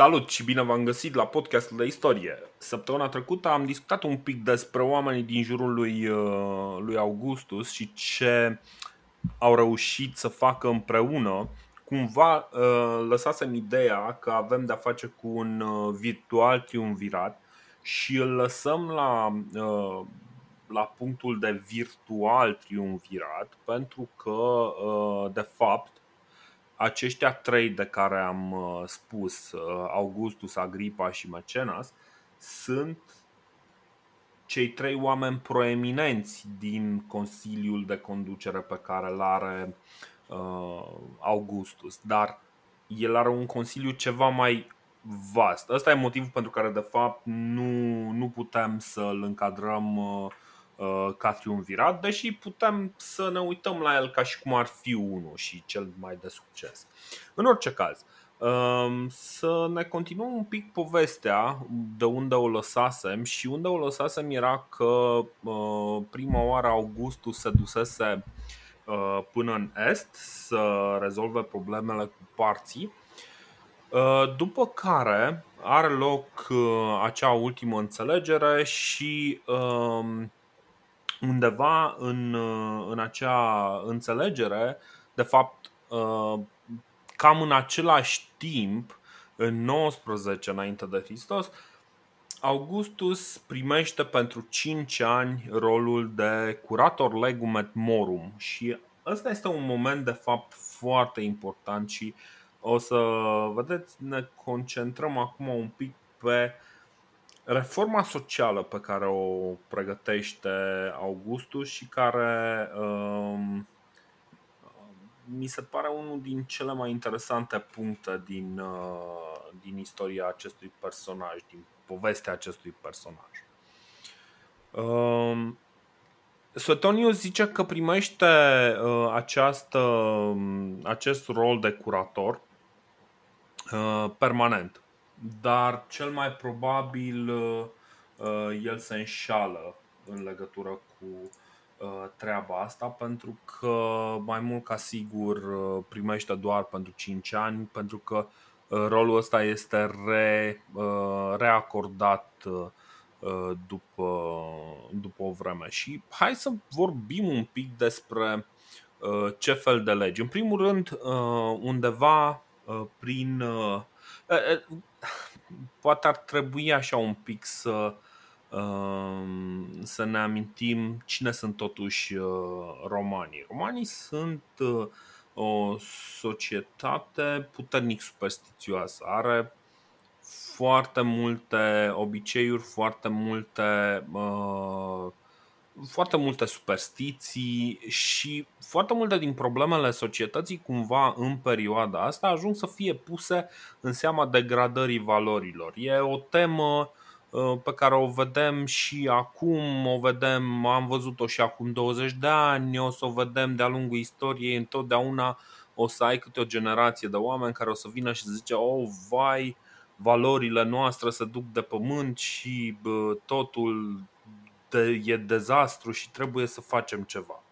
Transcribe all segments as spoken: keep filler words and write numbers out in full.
Salut și bine v-am găsit la podcastul de istorie. Săptămâna trecută am discutat un pic despre oamenii din jurul lui, lui Augustus și ce au reușit să facă împreună. Cumva lăsasem ideea că avem de-a face cu un virtual triumvirat și îl lăsăm la, la punctul de virtual triumvirat, pentru că de fapt aceștia trei de care am spus, Augustus, Agrippa și Macenas, sunt cei trei oameni proeminenți din consiliul de conducere pe care îl are Augustus. Dar el are un consiliu ceva mai vast. Ăsta e motivul pentru care de fapt nu, nu putem să îl încadrăm ca triumvirat, deși putem să ne uităm la el ca și cum ar fi unul și cel mai de succes. În orice caz, să ne continuăm un pic povestea de unde o lăsasem. Și unde o lăsasem era că prima oară Augustus se dusese până în est să rezolve problemele cu parții, după care are loc acea ultimă înțelegere și undeva în, în acea înțelegere, de fapt, cam în același timp, în nouăsprezece înainte de Hristos, Augustus primește pentru cinci ani rolul de curator legum et morum. Și ăsta este un moment de fapt foarte important și o să vedeți, ne concentrăm acum un pic pe reforma socială pe care o pregătește Augustus și care um, mi se pare unul din cele mai interesante puncte din, uh, din istoria acestui personaj, din povestea acestui personaj. Um, Suetonius zice că primește uh, această, acest rol de curator uh, permanent. Dar cel mai probabil el se înșală în legătură cu treaba asta, pentru că mai mult ca sigur primește doar pentru cinci ani, pentru că rolul ăsta este re, reacordat după, după o vreme. Și hai să vorbim un pic despre ce fel de legi. În primul rând, undeva prin... Poate ar trebui așa un pic să, să ne amintim cine sunt totuși romanii. Romanii sunt o societate puternic superstițioasă. Are foarte multe obiceiuri, foarte multe, foarte multe superstiții și foarte multe din problemele societății cumva în perioada asta ajung să fie puse în seama degradării valorilor. E o temă pe care o vedem și acum, o vedem, am văzut-o și acum douăzeci de ani, o să o vedem de-a lungul istoriei. Întotdeauna o să ai câte o generație de oameni care o să vină și zice: oh, vai, valorile noastre se duc de pământ și bă, totul e dezastru și trebuie să facem ceva.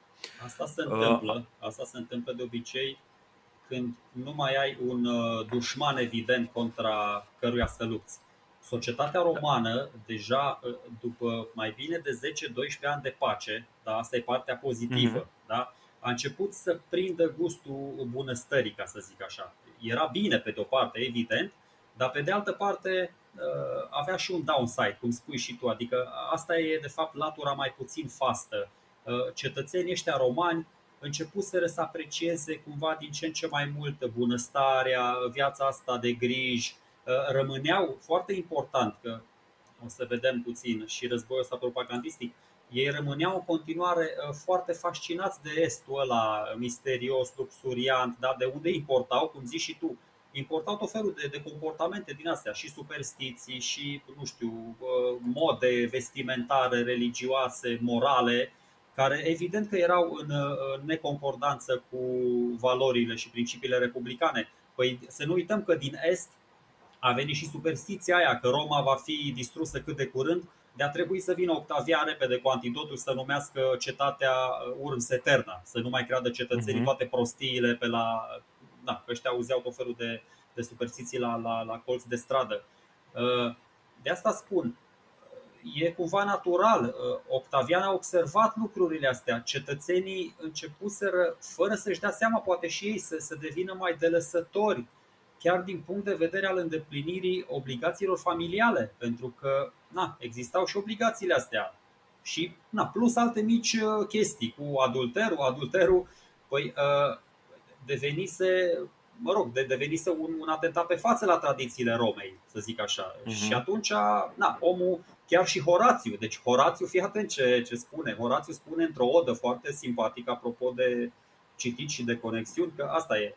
Asta se întâmplă, asta se întâmplă de obicei când nu mai ai un dușman evident contra căruia să lupți. Societatea romană, deja după mai bine de zece doisprezece ani de pace, da, asta e partea pozitivă, mm-hmm. da, a început să prindă gustul bunăstării, ca să zic așa. Era bine pe de-o parte, evident, dar pe de altă parte avea și un downside, cum spui și tu. Adică asta e de fapt latura mai puțin fastă. Cetățenii ăștia romani începuseră să aprecieze cumva din ce în ce mai mult bunăstarea, viața asta de griji. Rămâneau, foarte important, că o să vedem puțin și războiul ăsta propagandistic, ei rămâneau în continuare foarte fascinați de estul ăla misterios, luxuriant, dar de unde importau, cum zici și tu, importau tot felul de, de comportamente din astea, și superstiții, și nu știu, mode vestimentare, religioase, morale, care evident că erau în neconcordanță cu valorile și principiile republicane. Păi să nu uităm că din est a venit și superstiția aia că Roma va fi distrusă cât de curând, de a trebui să vină Octavia repede cu antidotul, să numească cetatea Urms Eterna, să nu mai creadă cetățenii toate prostiile pe la... Da, că ăștia auzeau tot felul de de superstiții la, la, la colț de stradă. De asta spun, e cumva natural. Octavian a observat lucrurile astea. Cetățenii începuseră, fără să-și dea seama poate și ei, să, să devină mai delăsători, chiar din punct de vedere al îndeplinirii obligațiilor familiale, pentru că na, existau și obligațiile astea. Și na, plus alte mici chestii cu adulterul, adulterul, păi uh, devenise, mă rog, de, devenise un, un atentat pe față la tradițiile Romei, să zic așa. Uh-huh. Și atunci, na, omul, chiar și Horațiu, deci Horațiu, fii atent ce, ce spune. Horațiu spune într-o odă foarte simpatică, apropo de citit și de conexiuni, că asta e.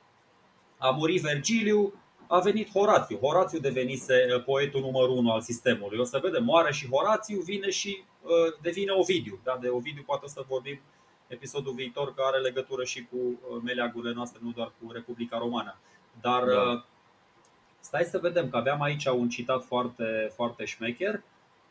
A murit Vergiliu, a venit Horațiu. Horațiu devenise poetul numărul unu al sistemului. O să vedem, moare și Horațiu, vine și uh, devine Ovidiu. Da? De Ovidiu poate o să vorbim episodul viitor, că are legătură și cu meleagurile noastre, nu doar cu Republica Romană. Dar uh, stai să vedem, că aveam aici un citat foarte, foarte șmecher.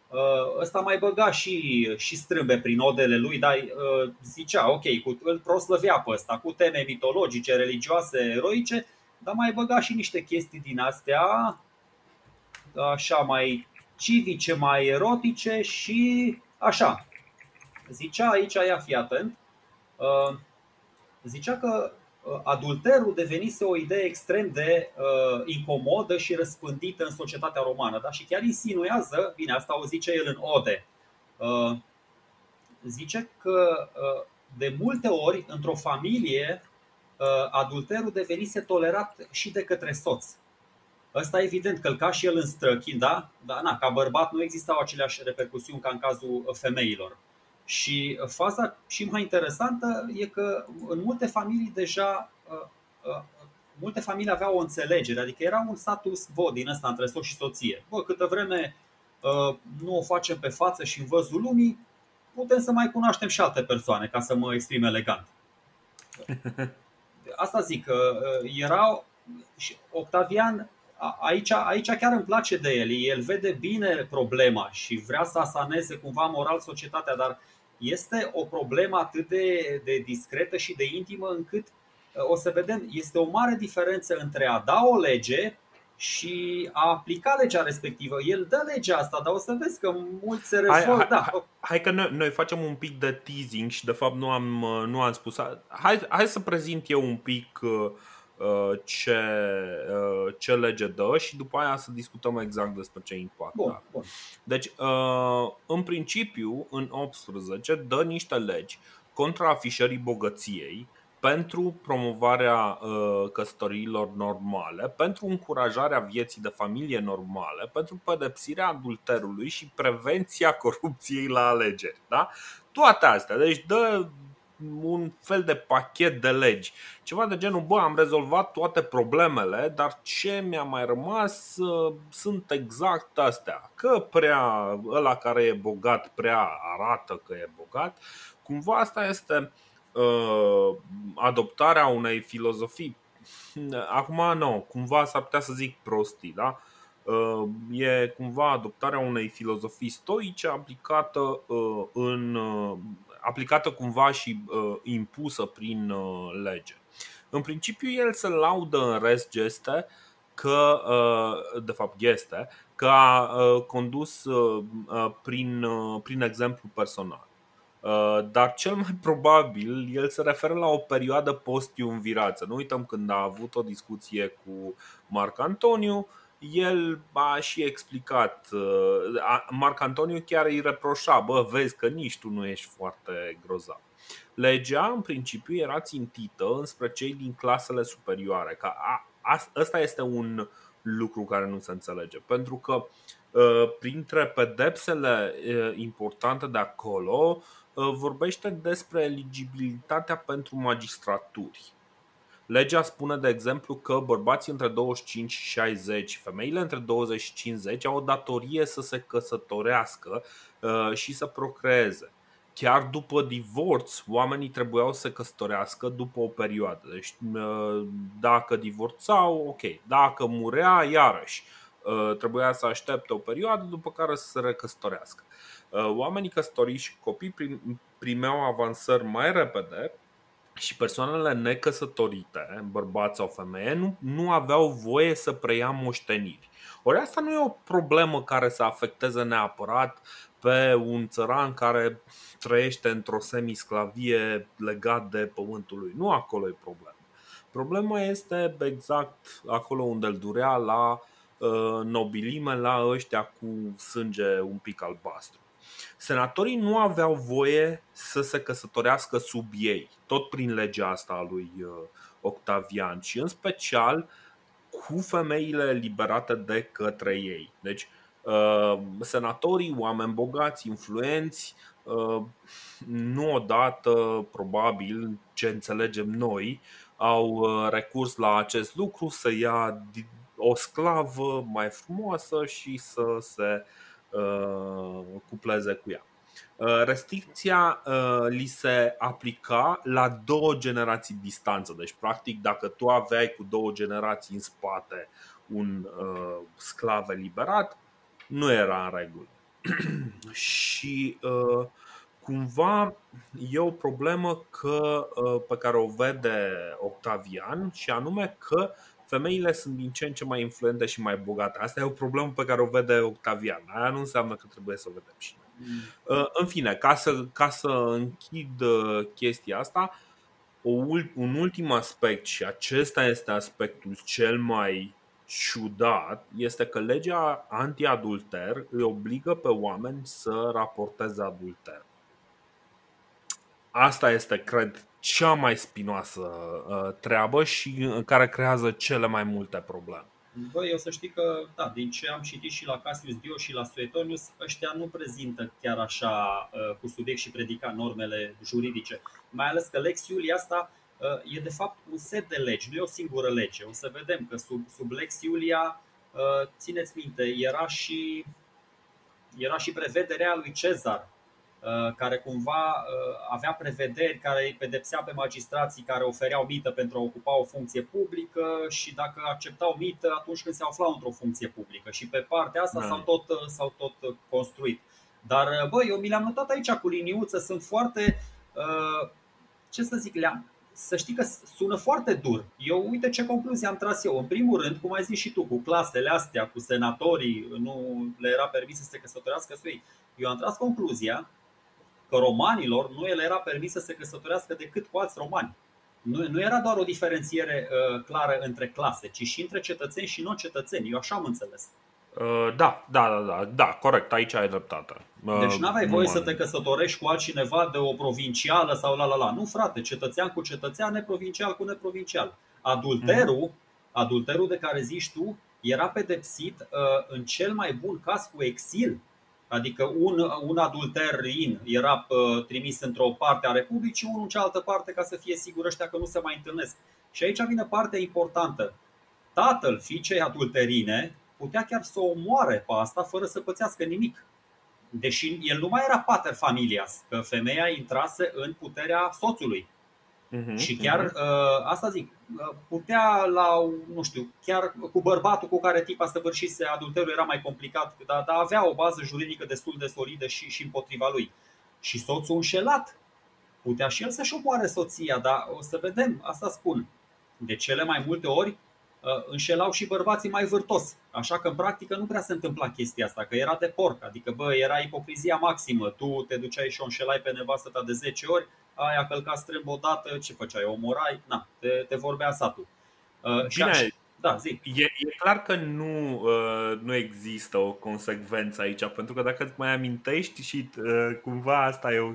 Uh, ăsta mai băga și, și strâmbe prin odele lui, dar uh, zicea, ok, cu, îl proslăvea pe ăsta cu teme mitologice, religioase, eroice, dar mai băga și niște chestii din astea, așa, mai civice, mai erotice și așa. Zicea aici, ia fi atent, uh, zicea că adulterul devenise o idee extrem de uh, incomodă și răspândită în societatea romană, da? Și chiar insinuează, bine, asta o zice el în ode, uh, zice că uh, de multe ori într-o familie uh, adulterul devenise tolerat și de către soț. Ăsta evident călca și el în străchin, da? Dar na, ca bărbat nu existau aceleași repercusiuni ca în cazul femeilor. Și faza și mai interesantă e că în multe familii deja multe familii aveau o înțelegere, adică era un status quo din ăsta între soț și soție. Bă, câtă vreme nu o facem pe față și în văzul lumii, putem să mai cunoaștem și alte persoane, ca să mă exprim elegant. Asta zic, erau Octavian Aici, aici chiar îmi place de el, el vede bine problema și vrea să asaneze cumva moral societatea, dar este o problemă atât de, de discretă și de intimă încât, o să vedem, este o mare diferență între a da o lege și a aplica legea respectivă. El dă legea asta, dar o să vezi că mulți se revoltă. Hai, hai, da. hai, hai că noi, noi facem un pic de teasing și de fapt nu am, nu am spus. Hai, hai să prezint eu un pic... Uh... Ce, ce lege dă și după aia să discutăm exact despre ce impact bun, bun. Deci, în principiu, în optsprezece dă niște legi contra afișării bogăției, pentru promovarea căsătoriilor normale, pentru încurajarea vieții de familie normale, pentru pedepsirea adulterului și prevenția corupției la alegeri, da? Toate astea, deci dă un fel de pachet de legi. Ceva de genul, bă, am rezolvat toate problemele, dar ce mi-a mai rămas uh, sunt exact astea. Că prea ăla care e bogat prea arată că e bogat. Cumva asta este uh, adoptarea unei filozofii. Acum nu, cumva s-ar putea să zic prostii, da? Uh, e cumva adoptarea unei filozofii stoice aplicată uh, în... Uh, aplicată cumva și uh, impusă prin uh, lege. În principiu el se laudă în rest geste că uh, de fapt geste că a uh, condus uh, prin uh, prin exemplu personal. Uh, dar cel mai probabil el se referă la o perioadă post-triumvirață. Nu uităm când a avut o discuție cu Marc Antoniu, el a și explicat, Marc Antoniu chiar îi reproșa, bă, vezi că nici tu nu ești foarte grozav. Legea în principiu era țintită înspre cei din clasele superioare, că ăsta este un lucru care nu se înțelege, pentru că printre pedepsele importante de acolo vorbește despre eligibilitatea pentru magistraturi. Legea spune, de exemplu, că bărbații între douăzeci și cinci și șaizeci, femeile între douăzeci și cincizeci au o datorie să se căsătorească și să procreeze. Chiar după divorț, oamenii trebuiau să se căsătorească după o perioadă. Deci dacă divorțau, ok, dacă murea, iarăși trebuia să aștepte o perioadă după care să se recăsătorească. Oamenii căsătoriți și copii primeau avansări mai repede și persoanele necăsătorite, bărbați sau femeie, nu, nu aveau voie să preia moșteniri. Ori asta nu e o problemă care să afecteze neapărat pe un țăran care trăiește într-o semisclavie legat de pământul lui. Nu acolo e problema. Problema este exact acolo unde îl durea la uh, nobilime, la ăștia cu sânge un pic albastru. Senatorii nu aveau voie să se căsătorească sub ei, tot prin legea asta a lui Octavian, și în special cu femeile liberate de către ei. Deci senatorii, oameni bogați, influenți, nu odată, probabil, ce înțelegem noi, au recurs la acest lucru, să ia o sclavă mai frumoasă și să se cupleze cu ea. Restricția li se aplica la două generații distanță. Deci practic dacă tu aveai cu două generații în spate un sclav eliberat, nu era în regulă. Și cumva e o problemă că, pe care o vede Octavian, și anume că femeile sunt din ce în ce mai influente și mai bogate. Asta e o problemă pe care o vede Octavian. Aia nu înseamnă că trebuie să o vedem și noi. În fine, ca să, ca să închid chestia asta, un ultim aspect, și acesta este aspectul cel mai ciudat, este că legea anti-adulter îi obligă pe oameni să raporteze adulter. Asta este, cred, cea mai spinoasă treabă și care creează cele mai multe probleme. Bă, eu să știi că, da, din ce am citit și la Cassius Dio și la Suetonius, ăștia nu prezintă chiar așa cu subiect și predica normele juridice. Mai ales că Lex Iulia asta e de fapt un set de legi, nu e o singură lege. O să vedem că sub, sub Lex Iulia, țineți minte, era și, era și prevederea lui Cezar, care cumva avea prevederi care îi pedepsea pe magistrații care ofereau mită pentru a ocupa o funcție publică și dacă acceptau mită atunci când se aflau într-o funcție publică. Și pe partea asta s-au tot, s-au tot construit. Dar bă, eu mi le-am notat aici cu liniuță, sunt foarte, ce să zic, le-am, să știi că sună foarte dur. Eu uite ce concluzie am tras eu. În primul rând, cum ai zis și tu, cu clasele astea, cu senatorii, nu le era permis să se căsătorească cu ei. Eu am tras concluzia că romanilor nu le era permis să se căsătorească decât cu alți romani. Nu, nu era doar o diferențiere uh, clară între clase, ci și între cetățeni și non-cetățeni. Eu așa am înțeles. Uh, da, da, da, da, da, corect, aici ai dreptate. Uh, deci n-aveai voie să te căsătorești cu altcineva de o provincială sau la la la. Nu, frate, cetățean cu cetățean, neprovincial cu neprovincial. Adulterul, uh-huh. adulterul de care zici tu, era pedepsit uh, în cel mai bun caz cu exil. Adică un, un adulter in era trimis într-o parte a Republicii, unul în cealaltă parte, ca să fie sigur ăștia că nu se mai întâlnesc. Și aici vine partea importantă. Tatăl fiicei adulterine putea chiar să o omoare pe asta fără să pățească nimic. Deși el nu mai era pater familias, că femeia intrase în puterea soțului. Uhum, și chiar uhum. asta zic, putea la, nu știu, chiar cu bărbatul cu care tipa săvârșise adulterul era mai complicat, dar, dar avea o bază juridică destul de solidă și, și împotriva lui. Și soțul înșelat, putea și el să-și omoare soția, dar o să vedem, asta spun. De cele mai multe ori înșelau și bărbații mai vârtos, așa că în practică nu prea se întâmpla chestia asta, că era de porc, adică bă, era ipocrizia maximă, tu te duceai și o înșelai pe nevastă ta de zece ori, aia călca strâmb o dată, ce făceai, o omorai? Na, te, te vorbea satul. Uh, Bine, și da, zic. E, e clar că nu, uh, nu există o consecvență aici, pentru că dacă îți mai amintești și uh, cumva asta e o,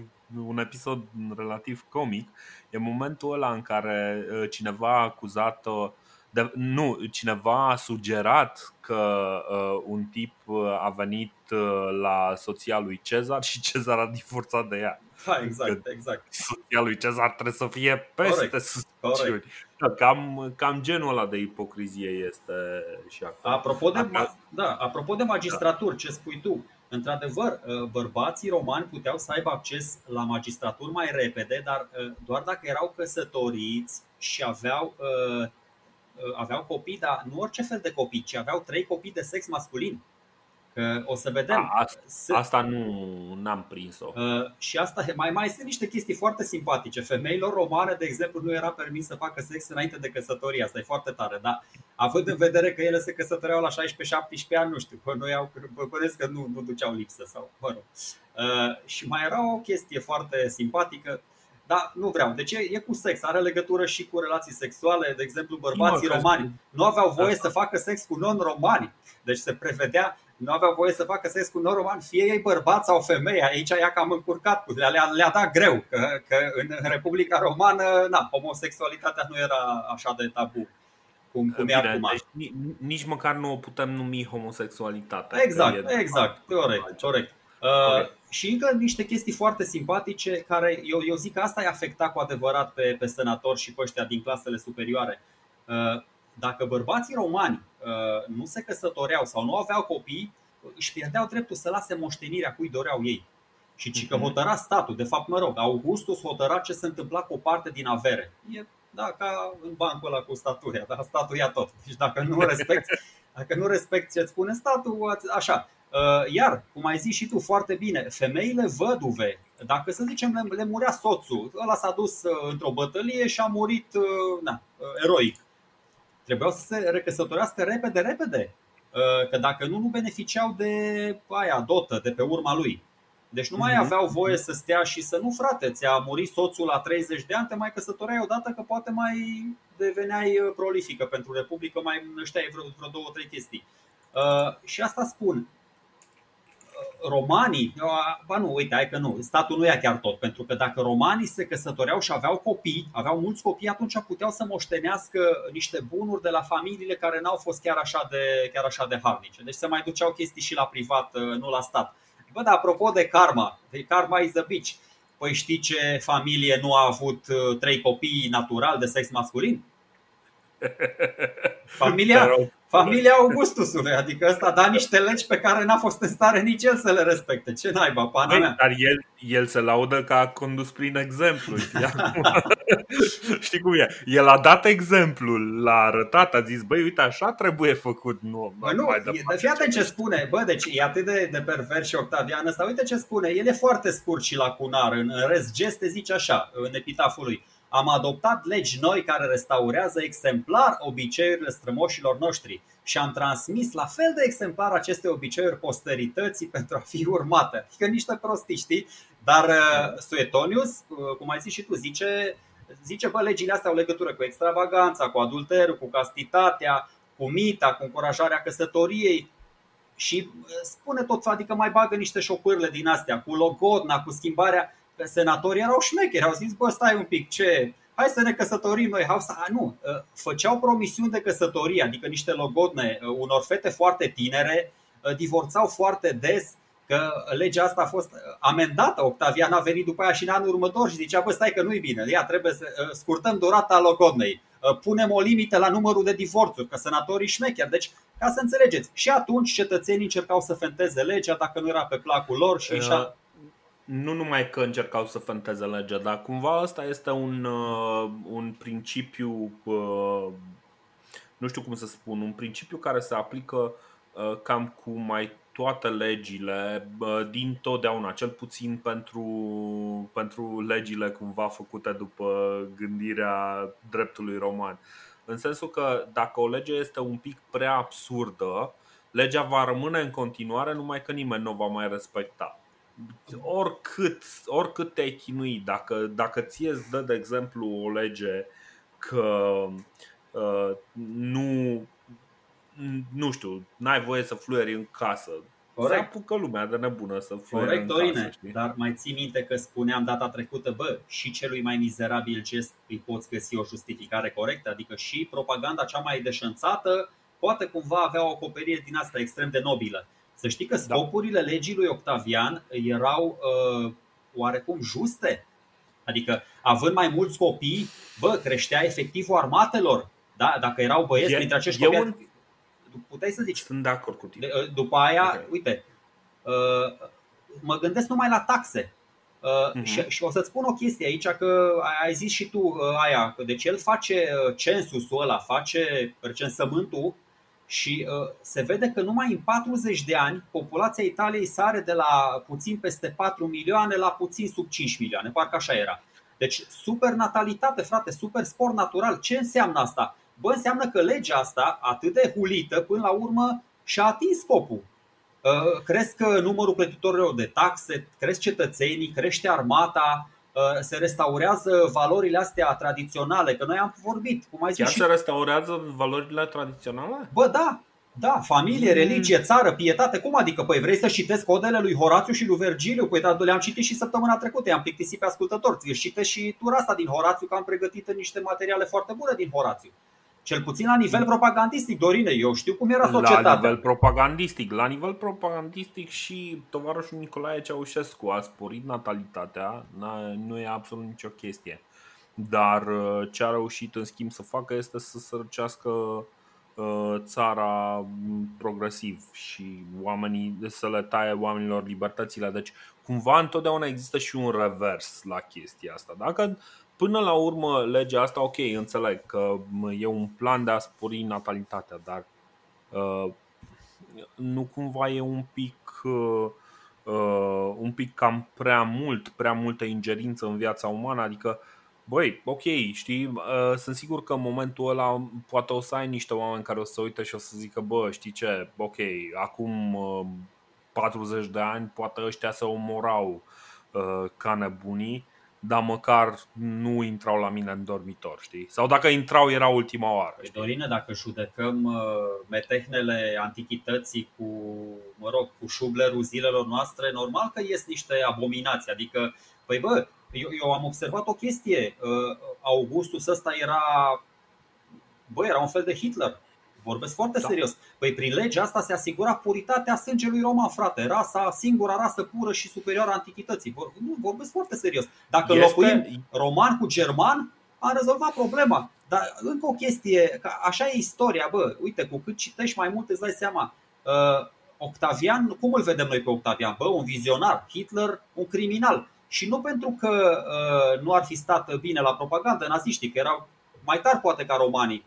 un episod relativ comic, e momentul ăla în care uh, cineva a acuzat uh, de, nu, cineva a sugerat că uh, un tip a venit uh, la soția lui Cezar și Cezar a divorțat de ea. Da, exact, exact. Soția lui Cezar trebuie să fie peste suspiciuni. Cam, cam genul ăla de ipocrizie este și acum. Apropo de, Acas... da, apropo de magistraturi, ce spui tu? Într-adevăr, bărbații romani puteau să aibă acces la magistraturi mai repede, dar doar dacă erau căsătoriți și aveau, aveau copii, dar nu orice fel de copii, ci aveau trei copii de sex masculin. O să vedem. A, asta, asta nu am prins-o. Și asta mai, mai sunt niște chestii foarte simpatice. Femeilor romane, de exemplu, nu era permis să facă sex înainte de căsătorie. Asta e foarte tare, dar având în vedere că ele se căsătoreau la șaisprezece șaptesprezece ani, nu știu, bănuiau, bănuiesc că nu, nu duceau lipsă sau, mă rog. Și mai era o chestie foarte simpatică. Dar nu vreau. Deci e, e cu sex, are legătură și cu relații sexuale. De exemplu, bărbații nu, romani nu aveau voie asta. Să facă sex cu non-romani. Deci se prevedea, nu aveau voie să facă sex cu non-romani, fie ei bărbați sau femei. Aici ea cam încurcat, le-a, le-a dat greu, că, că în Republica Romană na, homosexualitatea nu era așa de tabu cum, cum e acum. Deci, nici măcar nu o putem numi homosexualitate. Exact, exact, corect, corect. Uh, și încă niște chestii foarte simpatice care eu, eu zic că asta i-a afectat cu adevărat pe, pe senatori și pe ăștia din clasele superioare. uh, Dacă bărbații romani uh, nu se căsătoreau sau nu aveau copii, își pierdeau dreptul să lase moștenirea cui doreau ei. Și ci că hotăra statul, de fapt mă rog, Augustus hotăra ce se întâmpla cu o parte din avere. E da, ca în bancul ăla cu statuia, dar statul ia tot. Deci dacă nu respecti, dacă nu respecti ce-ți spune statul, așa. Iar, cum ai zis și tu foarte bine, femeile văduve, dacă să zicem le, le murea soțul, ăla s-a dus într-o bătălie și a murit na, eroic, trebuiau să se recăsătorească repede, repede, că dacă nu, nu beneficiau de aia dotă, de pe urma lui. Deci nu mai aveau voie să stea și să nu, frate, ți-a murit soțul la treizeci de ani, te mai căsătoreai odată că poate mai deveneai prolifică pentru Republică, mai nășteai vreo, vreo două, trei chestii. Și asta spun romanii, ba nu, uite, hai că nu, statul nu ia chiar tot, pentru că dacă romanii se căsătoreau și aveau copii, aveau mulți copii, atunci puteau să moștenească niște bunuri de la familiile care n-au fost chiar așa de, chiar așa de harnice. Deci se mai duceau chestii și la privat, nu la stat. Bă, dar apropo de karma, de karma is a bitch. Păi știi ce familie nu a avut trei copii natural de sex masculin? Familia, familia Augustusului, adică ăsta da niște legi pe care n-a fost în stare nici el să le respecte. Ce naiba, pana mea. Dar el, el se laudă că a condus prin exemplu. Știi cum e? El a dat exemplul, l-a arătat, a zis, băi, uite, așa trebuie făcut. Nu, bă, nu mai e, fii atent ce spune. Bă, deci e atât de, de pervers și Octavian ăsta. Uite ce spune, el e foarte scurt și lacunar. În, în rest geste zice așa, în epitaful lui: am adoptat legi noi care restaurează exemplar obiceiurile strămoșilor noștri și am transmis la fel de exemplar aceste obiceiuri posterității pentru a fi urmate. Adică niște prostii, știi? Dar uh, Suetonius, uh, cum ai zis și tu, zice, zice bă, legile astea au legătură cu extravaganța, cu adulterul, cu castitatea, cu mita, cu încurajarea căsătoriei. Și uh, spune tot, adică mai bagă niște șopârle din astea, cu logodna, cu schimbarea. Senatorii erau șmecheri, au zis, bă, stai un pic, ce? Hai să ne căsătorim noi. Hai să... A, nu, făceau promisiuni de căsătorie, adică niște logodne unor fete foarte tinere, divorțau foarte des, că legea asta a fost amendată. Octavian a venit după aia și în anul următor și zicea, bă, stai că nu-i bine, ia, trebuie să scurtăm durata logodnei, punem o limită la numărul de divorțuri, că senatorii șmecheri, deci ca să înțelegeți. Și atunci cetățenii încercau să fenteze legea dacă nu era pe placul lor și așa. Nu numai că încercau să fenteze legea, dar cumva ăsta este un, un principiu, nu știu cum să spun, un principiu care se aplică cam cu mai toate legile din totdeauna, cel puțin pentru, pentru legile cumva făcute după gândirea dreptului roman. În sensul că dacă o lege este un pic prea absurdă, legea va rămâne în continuare, numai că nimeni nu o va mai respecta. Oricât, oricât te-ai chinui, dacă, dacă ție îți dă, de exemplu, o lege că uh, nu, nu știu, n-ai voie să fluieri în casă. Corect. Se apucă lumea de nebună să fluieri în casă. Corect, Dorine, dar mai ții minte că spuneam data trecută, bă, și celui mai mizerabil gest îi poți găsi o justificare corectă, adică și propaganda cea mai deșanțată poate cumva avea o acoperire din asta extrem de nobilă. Să știi că scopurile legii lui Octavian erau uh, oarecum juste. Adică având mai mulți copii, bă, creștea efectivul armatelor, da? Dacă erau băieți printre acești copii, un... puteai să zici. Sunt de acord cu tine. După aia, okay. uite, uh, mă gândesc numai la taxe. Uh, uh-huh. și, și o să-ți spun o chestie aici, că ai zis și tu uh, aia. Deci el face censusul ăla, face recensământul Și uh, se vede că numai în patruzeci de ani populația Italiei sare de la puțin peste patru milioane la puțin sub cinci milioane, parcă așa era. Deci super natalitate, frate, super spor natural. Ce înseamnă asta? Bă, înseamnă că legea asta, atât de hulită, până la urmă și-a atins scopul. Uh, cresc numărul plătitorilor de taxe, cresc cetățenii, crește armata, se restaurează valorile astea tradiționale, că noi am vorbit, cum ai zis. Chiar și... se restaurează valorile tradiționale? Bă, da, da, familie, religie, țară, pietate, cum adică? Păi vrei să citesc odele lui Horațiu și lui Vergiliu? Păi da, le-am citit și săptămâna trecută, i-am plictisit pe ascultători. Ți-l și tura asta din Horațiu, că am pregătit niște materiale foarte bune din Horațiu. Cel puțin la nivel propagandistic, Dorine, eu știu cum era societatea. La nivel propagandistic, la nivel propagandistic și tovarășul Nicolae Ceaușescu a sporit natalitatea, nu e absolut nicio chestie. Dar ce a reușit în schimb să facă este să sărăcească țara progresiv și oamenii, să le taie oamenilor libertățile. Deci cumva întotdeauna există și un revers la chestia asta. Dacă până la urmă legea asta, ok, înțeleg că e un plan de a spori natalitatea, dar uh, nu cumva e un pic, uh, uh, un pic cam prea mult, prea multă ingerință în viața umană? Adică, băi, ok, știi, uh, sunt sigur că în momentul ăla poate o să ai niște oameni care o să se uite și o să zică, bă, știi ce, ok, acum uh, patruzeci de ani poate ăștia se omorau uh, ca nebunii, dar măcar nu intrau la mine în dormitor, știi? Sau dacă intrau, era ultima oară. Dorine, dacă judecăm metehnele antichității cu, mă rog, cu șublerul zilelor noastre, normal că ies niște abominații. Adică, păi bă, eu, eu am observat o chestie. Augustus ăsta era, bă, era un fel de Hitler. Vorbesc foarte da. serios. Păi prin legea asta se asigura puritatea sângelui roman, frate. Rasa, singura rasă pură și superioară antichității. Vor, nu, vorbesc foarte serios. Dacă este... locuim roman cu german, am rezolvat problema. Dar încă o chestie, că așa e istoria, bă. Uite, cu cât citești mai mult îți dai seama. Uh, Octavian, cum îl vedem noi pe Octavian? Bă, un vizionar. Hitler, un criminal. Și nu pentru că uh, nu ar fi stat bine la propagandă naziștii, că erau mai tari poate ca romanii,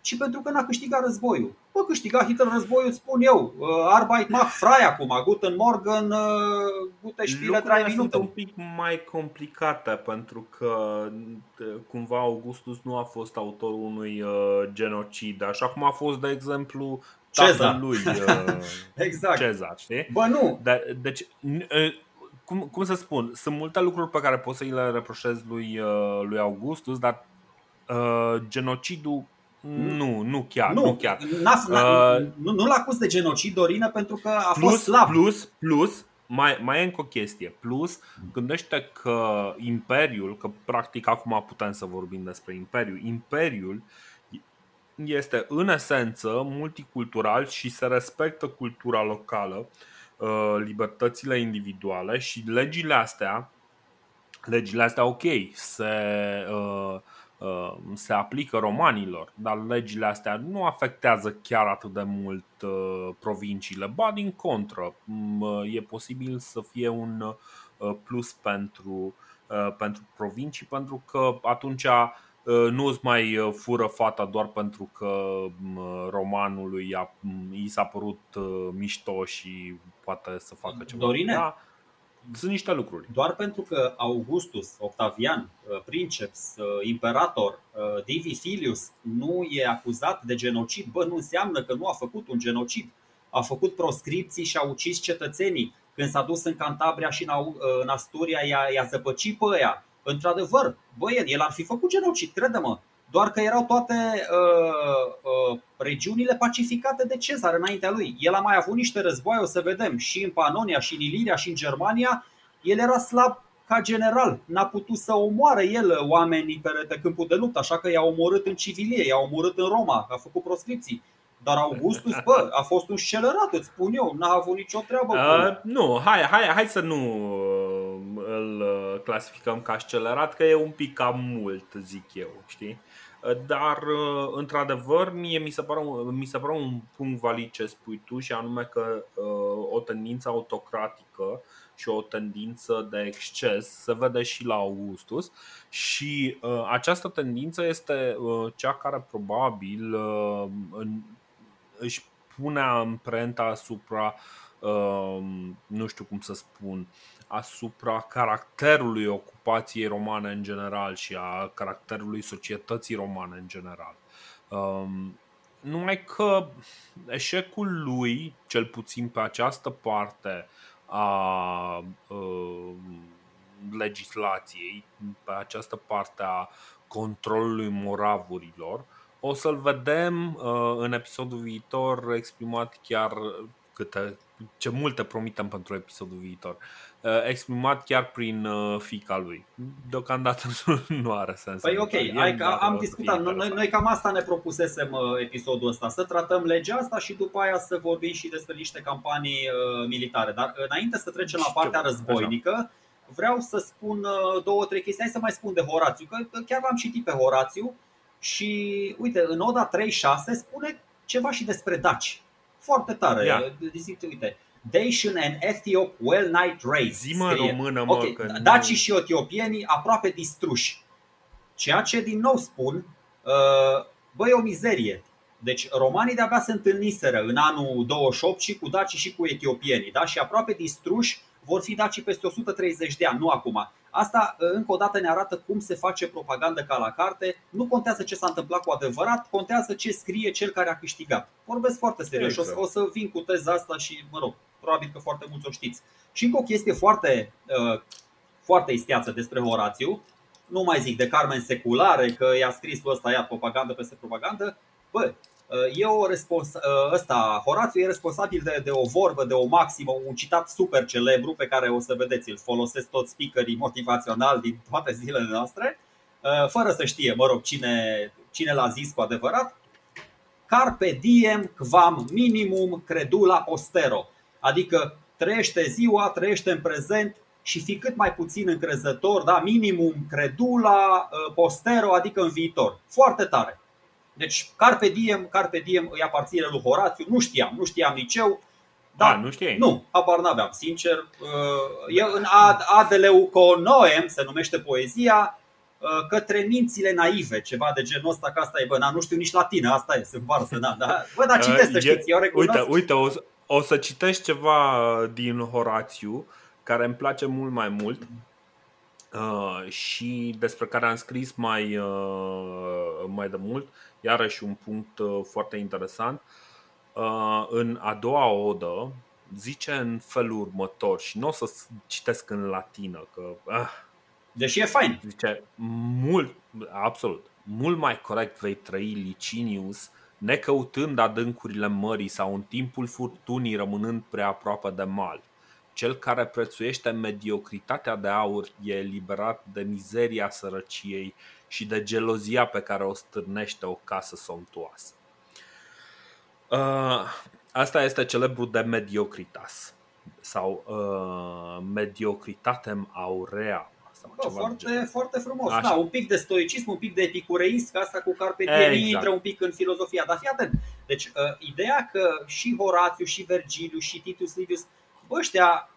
ci pentru că n-a câștigat războiul. Bă, câștiga Hitler războiul, spun eu. Arbeit macht frei acum, guten Morgen, gute șpile, trei minute. Un pic mai complicată, pentru că cumva Augustus nu a fost autorul unui genocid, așa cum a fost, de exemplu, tatăl lui exact. Cezar, știi? Bă, nu. De- deci, cum, cum să spun, sunt multe lucruri pe care pot să le reproșez lui, lui Augustus, dar uh, genocidul Nu, nu chiar, nu, nu chiar. Uh, nu, nu-l acuz de genocid, Dorina, pentru că a plus, fost slab. Plus, plus, mai, mai e încă o chestie. Plus, gândește că Imperiul, că practic acum putem să vorbim despre Imperiul, Imperiul este în esență multicultural și se respectă cultura locală, uh, libertățile individuale și legile astea, legile astea, ok, se... Uh, se aplică romanilor, dar legile astea nu afectează chiar atât de mult provinciile, ba din contră, e posibil să fie un plus pentru, pentru provincii, pentru că atunci nu îți mai fură fata doar pentru că romanului i s-a părut mișto și poate să facă ceva. Dorine? Da. Sunt niște lucruri. Doar pentru că Augustus, Octavian, princeps, imperator, Divi Filius nu e acuzat de genocid, bă, nu înseamnă că nu a făcut un genocid. A făcut proscripții și a ucis cetățenii. Când s-a dus în Cantabria și în Asturia, i-a, i-a zăpăcit pe ea. Într-adevăr, bă, el, el ar fi făcut genocid, crede-mă. Doar că erau toate uh, uh, regiunile pacificate de Cezar înaintea lui. El a mai avut niște războaie, o să vedem, și în Panonia, și în Iliria, și în Germania. El era slab ca general, n-a putut să omoare el oamenii pe, pe câmpul de luptă, așa că i-a omorât în civilie, i-a omorât în Roma, a făcut proscripții. Dar Augustus, bă, a fost un scelerat, îți spun eu, n-a avut nicio treabă. Uh, nu, hai, hai, hai să nu îl clasificăm ca scelerat, că e un pic cam mult, zic eu, știi? Dar, într-adevăr, mie mi se pare un, mi se pare un punct valid ce spui tu, și anume că uh, o tendință autocratică și o tendință de exces se vede și la Augustus. Și uh, această tendință este uh, cea care probabil uh, în, își punea amprenta asupra, nu știu cum să spun, asupra caracterului ocupației romane în general și a caracterului societății romane în general. Numai că eșecul lui, cel puțin pe această parte a legislației, pe această parte a controlului moravurilor, o să-l vedem în episodul viitor exprimat chiar câte, ce multe promitem pentru episodul viitor, exprimat chiar prin fiica lui. Deocamdată nu are sens. Păi ok, ai, am discutat, noi, noi cam asta ne propusesem episodul ăsta, să tratăm legea asta și după aia să vorbim și despre niște campanii militare. Dar înainte să trecem la partea războinică, așa, vreau să spun două, trei chestii. Hai să mai spun de Horațiu, că chiar l-am citit pe Horațiu. Și uite, în Oda trei șase spune ceva și despre daci. Foarte tare. Yeah. Zic, uite, Dacian and Ethiop well night race. Zimă română, mă, okay, că dacii nu... și etiopienii aproape distruși. Ceea ce din nou spun, băi, o mizerie. Deci romanii de-abia se întâlniseră în anul douăzeci și opt și cu dacii și cu etiopienii, da? Și aproape distruși vor fi dacii peste o sută treizeci de ani, nu acum. Asta încă o dată ne arată cum se face propagandă ca la carte. Nu contează ce s-a întâmplat cu adevărat, contează ce scrie cel care a câștigat. Vorbesc foarte serios, exact. Și o să vin cu teza asta și, mă rog, probabil că foarte mulți o știți. Și încă o chestie foarte, foarte isteață despre Horațiu. Nu mai zic de Carmen Seculare, că i-a scris ăsta, ia propagandă peste propagandă. Bă, e o respons- ăsta, Horațiu e responsabil de, de o vorbă, de o maximă, un citat super celebru pe care o să vedeți, îl folosesc toți speakerii motivaționali din toate zilele noastre, fără să știe, mă rog, cine, cine l-a zis cu adevărat. Carpe diem quam minimum credula postero. Adică trăiește ziua, trăiește în prezent și fi cât mai puțin încrezător, da? Minimum credula postero, adică în viitor. Foarte tare. Deci Carpe Diem, Carpe Diem îi aparține lui Horațiu, nu știam, nu știam nici eu. Dar da, nu știai. Nu, habar n-aveam, sincer. Eu în Adeleuconoem se numește poezia, către mințile naive, ceva de genul ăsta, că asta e, bă, na, nu știu nici latină, asta e, sunt varsă, na, da. Bă, dar citesc, să știți, eu recunosc. Uite, uite, o să, o să citești ceva din Horațiu care îmi place mult mai mult. Uh, și despre care am scris mai, uh, mai de mult, iarăși un punct uh, foarte interesant. Uh, în a doua odă zice în felul următor, și nu o să citesc în latină, că, uh, deși e fain. Zice, mult, absolut, mult mai corect vei trăi, Licinius, necăutând adâncurile mării sau în timpul furtunii rămânând prea aproape de mal. Cel care prețuiește mediocritatea de aur e eliberat de mizeria sărăciei și de gelozia pe care o stârnește o casă somptuoasă. Asta este celebrul de Mediocritas sau uh, Mediocritatem Aurea. Sau da, foarte, foarte frumos. Da, un pic de stoicism, un pic de epicureism, că asta cu Carpe Diem exact. Intră un pic în filozofia. Dar fii atent. Deci uh, ideea că și Horațiu, și Vergiliu, și Titus Livius, bă, ăștia,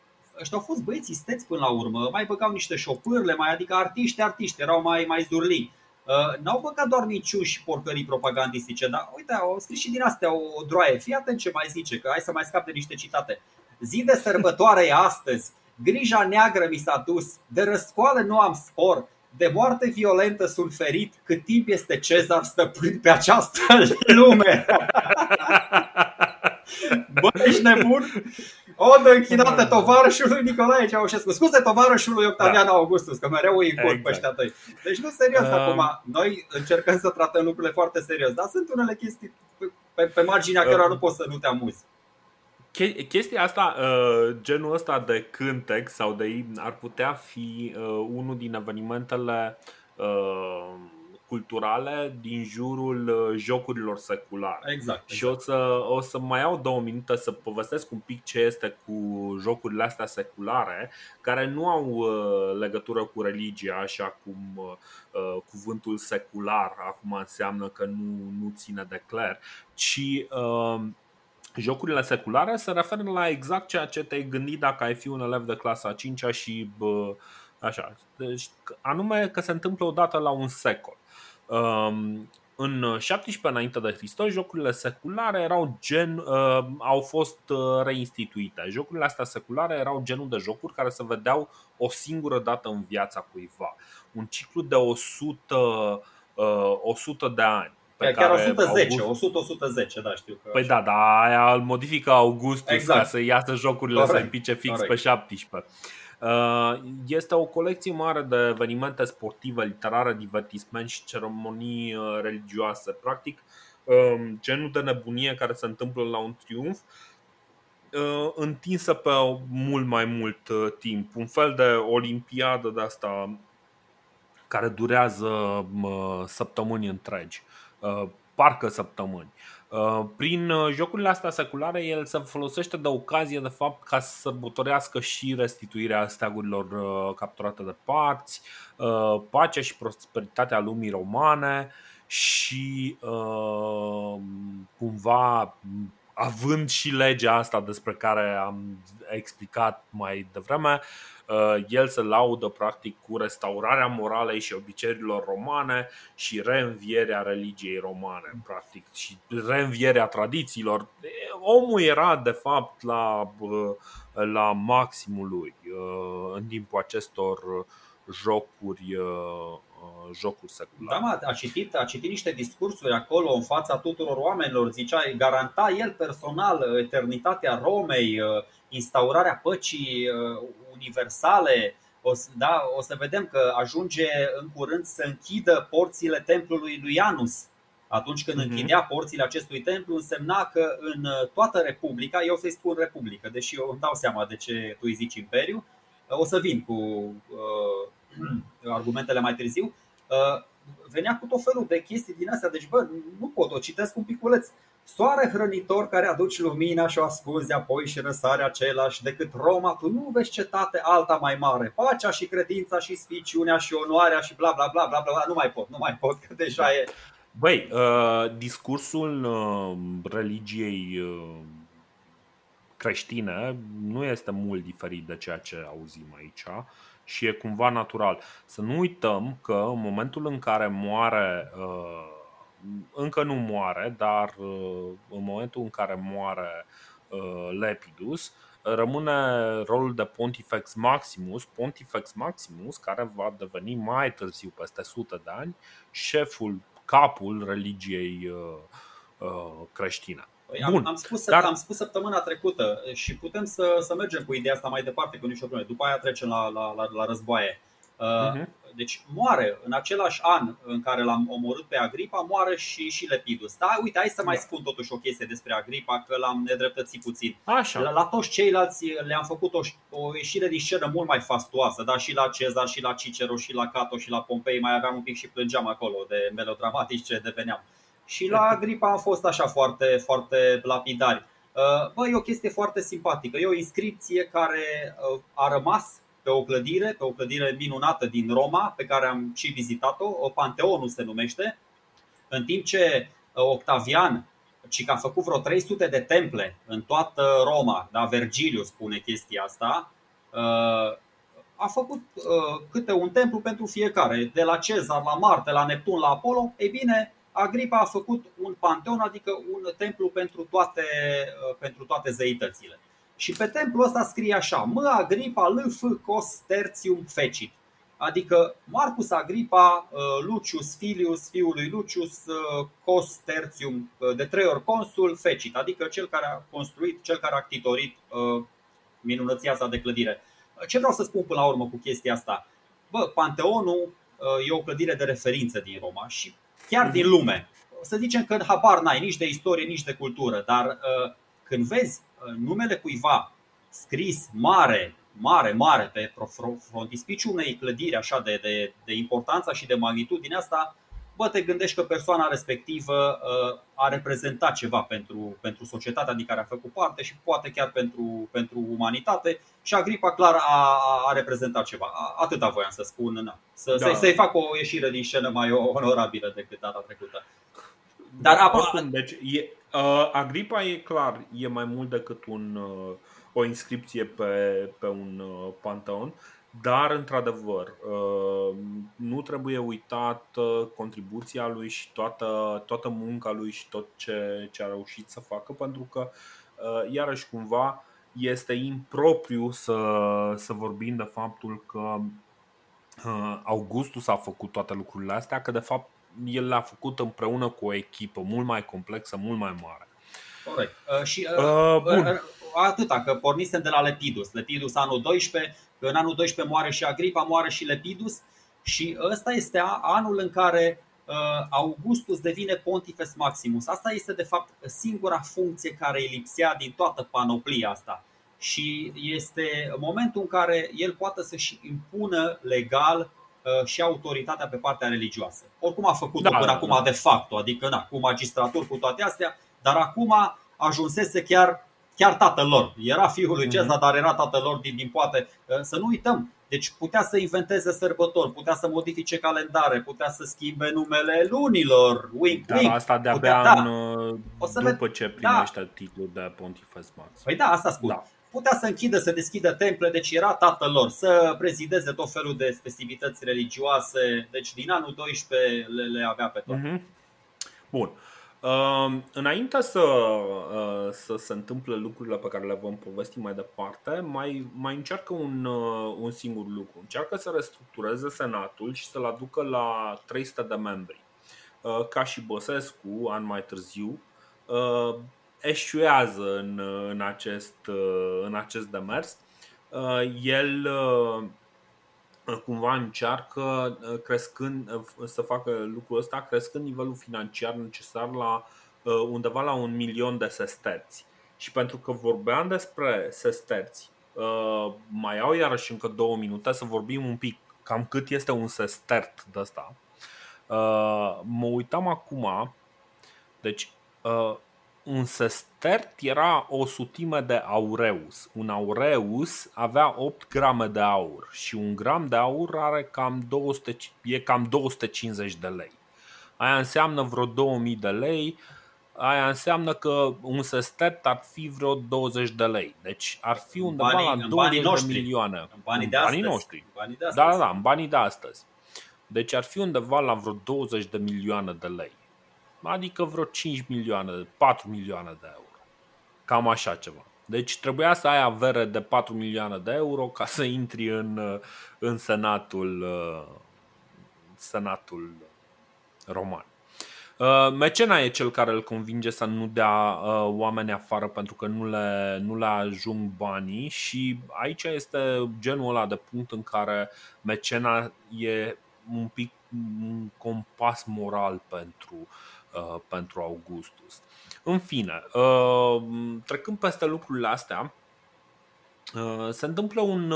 ăștia au fost băieți isteți până la urmă, mai băgau niște șopârle, mai, adică artiști, artiști, erau mai, mai zdurlii. Uh, n-au băgat doar niciuși porcării propagandistice, dar uite, au scris și din astea o, o droaie. Fii atent ce mai zice, că hai să mai scap de niște citate. Zi de sărbătoare e astăzi, grija neagră mi s-a dus, de răscoală nu am spor, de moarte violentă sunt ferit, cât timp este Cezar stăpân pe această lume. Bă, ești nebun? Odă închinată tovarășului Nicolae Ceaușescu. Scuze, tovarășului Octavian, da. Augustus, că mereu îi încurc exact. Pe ăștia tăi. Deci nu, serios, um... acum noi încercăm să tratăm lucrurile foarte serios. Dar sunt unele chestii pe, pe marginea um... cărora nu poți să nu te amuzi. Chestia asta, genul ăsta de cântec sau de imn, ar putea fi unul din evenimentele culturale din jurul jocurilor seculare. Exact. Și exact. O, să, o să mai iau două minute să povestesc un pic ce este cu jocurile astea seculare, care nu au legătură cu religia, așa cum uh, cuvântul secular acum înseamnă că nu, nu ține de cler, ci uh, jocurile seculare se referă la exact ceea ce te-ai gândit dacă ai fi un elev de clasa a cincea și uh, așa. Deci, anume că se întâmplă odată la un secol. În șaptesprezece înainte de Hristos, jocurile seculare erau gen, uh, au fost reinstituite. Jocurile astea seculare erau genul de jocuri care se vedeau o singură dată în viața cuiva. Un ciclu de o sută, uh, o sută de ani. Pe chiar care o sută zece, August... o sută o sută zece, da, știu că. Păi așa. Da, dar aia îl modifică Augustus exact. Ca să iasă jocurile să împice fix Correct. Pe șaptesprezece. Este o colecție mare de evenimente sportive, literare, divertisment și ceremonii religioase. Practic, genul de nebunie care se întâmplă la un triumf întinsă pe mult mai mult timp. Un fel de olimpiadă de asta care durează săptămâni întregi, parcă săptămâni. Prin jocurile astea seculare, el se folosește de ocazie de fapt ca să sărbătorească și restituirea steagurilor capturate de Parți, pacea și prosperitatea lumii romane și cumva având și legea asta despre care am explicat mai devreme, el se laudă practic cu restaurarea moralei și obiceiurilor romane și reînvierea religiei romane, practic, și reînvierea tradițiilor. Omul era de fapt la, la maximul lui în timpul acestor jocuri, jocuri seculare. Da, a citit, a citit niște discursuri acolo în fața tuturor oamenilor, zicea, garanta el personal eternitatea Romei, instaurarea păcii universale. O să, da, o să vedem că ajunge în curând să închidă porțile templului lui Janus. Atunci când mm-hmm. închidea porțile acestui templu, însemna că în toată Republica, eu să-i spun Republică, deși eu îmi dau seama de ce tu îi zici Imperiu, o să vin cu uh, argumentele mai târziu, uh, venea cu tot felul de chestii din astea. Deci bă, nu pot, o citesc un piculeț. Soare hrănitor care aduci lumina și o ascunzi apoi și răsare același, decât Roma tu nu vezi cetate alta mai mare. Pacea și credința și sficiunea și onoarea și bla bla bla bla bla, nu mai pot, nu mai pot că deja e. Băi, uh, discursul uh, religiei uh... creștină nu este mult diferit de ceea ce auzim aici și e cumva natural. Să nu uităm că în momentul în care moare, încă nu moare, dar în momentul în care moare Lepidus, rămâne rolul de Pontifex Maximus, Pontifex Maximus care va deveni mai târziu, peste o sută de ani, șeful, capul religiei creștine. Bun, am, spus, dar... am spus săptămâna trecută și putem să, să mergem cu ideea asta mai departe, cu nicio problemă. După aia trecem la, la, la, la războaie. Uh, uh-huh. Deci moare în același an în care l-am omorât pe Agrippa, moare și, și Lepidus. Da, uite, hai să mai da. spun totuși o chestie despre Agrippa, că l-am nedreptățit puțin. Așa. La, la toți ceilalți le-am făcut o, o ieșire din scenă mult mai fastuoasă, da? Și la Cezar, și la Cicero, și la Cato, și la Pompei mai aveam un pic și plângeam acolo de melodramatici ce deveneam. Și la Agrippa am fost așa foarte, foarte lapidari. Bă, e o chestie foarte simpatică. E o inscripție care a rămas pe o clădire, pe o clădire minunată din Roma, pe care am și vizitat-o, Panteonul se numește. În timp ce Octavian, cică a făcut vreo trei sute de temple în toată Roma, da, Vergiliu spune chestia asta, a făcut câte un templu pentru fiecare, de la Cezar la Marte, la Neptun, la Apollo. Ei bine, Agrippa a făcut un panteon, adică un templu pentru toate, pentru toate zeitățile. Și pe templul ăsta scrie așa: M. Agrippa L F Cos Tertium Fecit. Adică Marcus Agrippa Lucius Filius, fiul lui Lucius, Cos Tertium, de trei ori consul, Fecit. Adică cel care a construit, cel care a ctitorit minunăția asta de clădire. Ce vreau să spun până la urmă cu chestia asta? Bă, Panteonul e o clădire de referință din Roma și chiar din lume. Să zicem că habar n-ai nici de istorie, nici de cultură, dar uh, când vezi uh, numele cuiva scris mare, mare, mare pe frontispiciul unei clădiri așa de, de, de importanța și de magnitudinea asta, bă, te gândești că persoana respectivă uh, a reprezentat ceva pentru, pentru societatea din care a făcut parte și poate chiar pentru, pentru umanitate. Și Agrippa clar a, a reprezentat ceva. Atâta voiam să spun, să, da. să-i fac o ieșire din scenă mai onorabilă decât data trecută. Dar apoi, deci, e, uh, Agrippa e clar, e mai mult decât un, uh, o inscripție pe, pe un uh, panteon. Dar, într-adevăr, nu trebuie uitat contribuția lui și toată, toată munca lui și tot ce, ce a reușit să facă, pentru că, iarăși, cumva, este impropriu să, să vorbim de faptul că Augustus a făcut toate lucrurile astea, că, de fapt, el le-a făcut împreună cu o echipă mult mai complexă, mult mai mare. Corect. Uh, și uh, uh, atâta, că pornisem de la Lepidus. Lepidus anul doisprezece, în anul doisprezece moare și Agrippa, moare și Lepidus. Și ăsta este anul în care uh, Augustus devine Pontifex Maximus. Asta este de fapt singura funcție care îi lipsea din toată panoplia asta. Și este momentul în care el poate să-și impună legal și autoritatea pe partea religioasă. Oricum a făcut-o da, până da, acum da. de facto, adică na, cu magistratori, cu toate astea, dar acum ajunsese chiar, chiar tatăl lor. Era fiul lui Cezar, mm-hmm. dar era tatăl lor din, din poate. Să nu uităm, deci putea să inventeze sărbători, putea să modifice calendare, putea să schimbe numele lunilor. Wink, Dar wink. Asta de-abia putea, da. în, după ve- ce primește da. titlul de Pontifex Maximus. Păi da, asta spun. Da. Putea să închidă, să deschidă temple, deci era tatăl lor, să prezideze tot felul de festivități religioase, deci din anul doisprezece le, le avea pe toate. Bun. Înainte să, să se întâmple lucrurile pe care le vom povesti mai departe, mai, mai încearcă un, un singur lucru. Încearcă să restructureze senatul și să-l aducă la trei sute de membri. Ca și Băsescu, an mai târziu, eșuează în, în, acest, în acest demers. El cumva încearcă crescând, să facă lucrul ăsta crescând nivelul financiar necesar la undeva la un milion de sesterți. Și pentru că vorbeam despre sesterți, mai au iarăși încă două minute să vorbim un pic cam cât este un sestert de ăsta. Mă uitam acum, deci un sestert era o sutime de aureus. Un aureus avea opt grame de aur și un gram de aur are cam două sute, e cam două sute cincizeci de lei. Aia înseamnă vreo două mii de lei. Aia înseamnă că un sestert ar fi vreo douăzeci de lei. Deci ar fi undeva banii, la douăzeci noștri, de milioane. În banii, în de banii astăzi, noștri. În banii de astăzi. Da, da, în banii de astăzi. Deci ar fi undeva la vreo douăzeci de milioane de lei. Adică vreo cinci milioane, patru milioane de euro. Cam așa ceva. Deci trebuia să ai avere de patru milioane de euro ca să intri în, în senatul, senatul roman. Mecena e cel care îl convinge să nu dea oameni afară pentru că nu le, nu le ajung banii. Și aici este genul ăla de punct în care Mecena e un pic un compas moral pentru pentru Augustus. În fine, trecând peste lucrurile astea, se întâmplă un,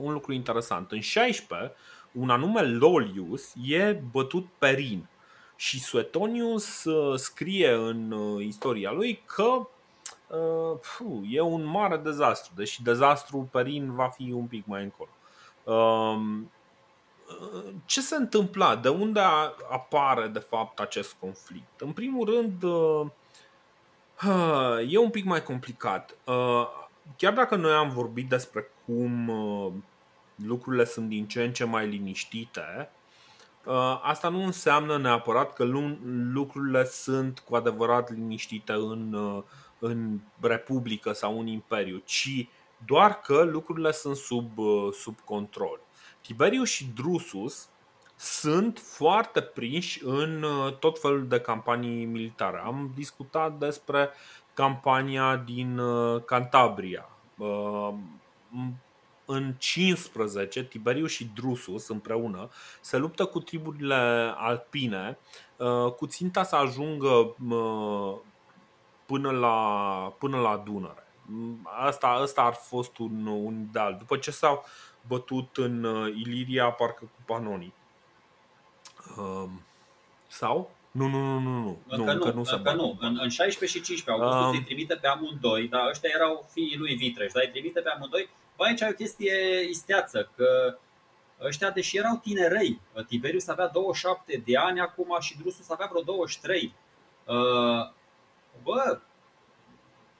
un lucru interesant. În șaisprezece, un anume Lolius e bătut pe Rin și Suetonius scrie în istoria lui că pf, e un mare dezastru, deși dezastrul pe Rin va fi un pic mai încolo. Ce se întâmpla? De unde apare de fapt acest conflict? În primul rând, e un pic mai complicat. Chiar dacă noi am vorbit despre cum lucrurile sunt din ce în ce mai liniștite, asta nu înseamnă neapărat că lucrurile sunt cu adevărat liniștite în, în Republică sau în Imperiu, ci doar că lucrurile sunt sub, sub control. Tiberius și Drusus sunt foarte prinși în tot felul de campanii militare. Am discutat despre campania din Cantabria. În cincisprezece, Tiberius și Drusus împreună se luptă cu triburile alpine, cu ținta să ajungă până la, până la Dunăre. Asta, asta ar fost un, un ideal. După ce s-au bătut în Iliria, parcă cu Panonii. Sau? Nu, nu, nu, nu, nu. Încă nu, încă nu, se încă nu. În, în șaisprezece și cincisprezece Augustus um. îi trimite pe amândoi, dar ăștia erau fiii lui Vitreș, dar îi trimite pe amândoi. Bă, aici e o chestie isteață, că ăștia, deși erau tinerei, Tiberius avea douăzeci și șapte de ani acum și Drusus avea vreo douăzeci și trei. Bă,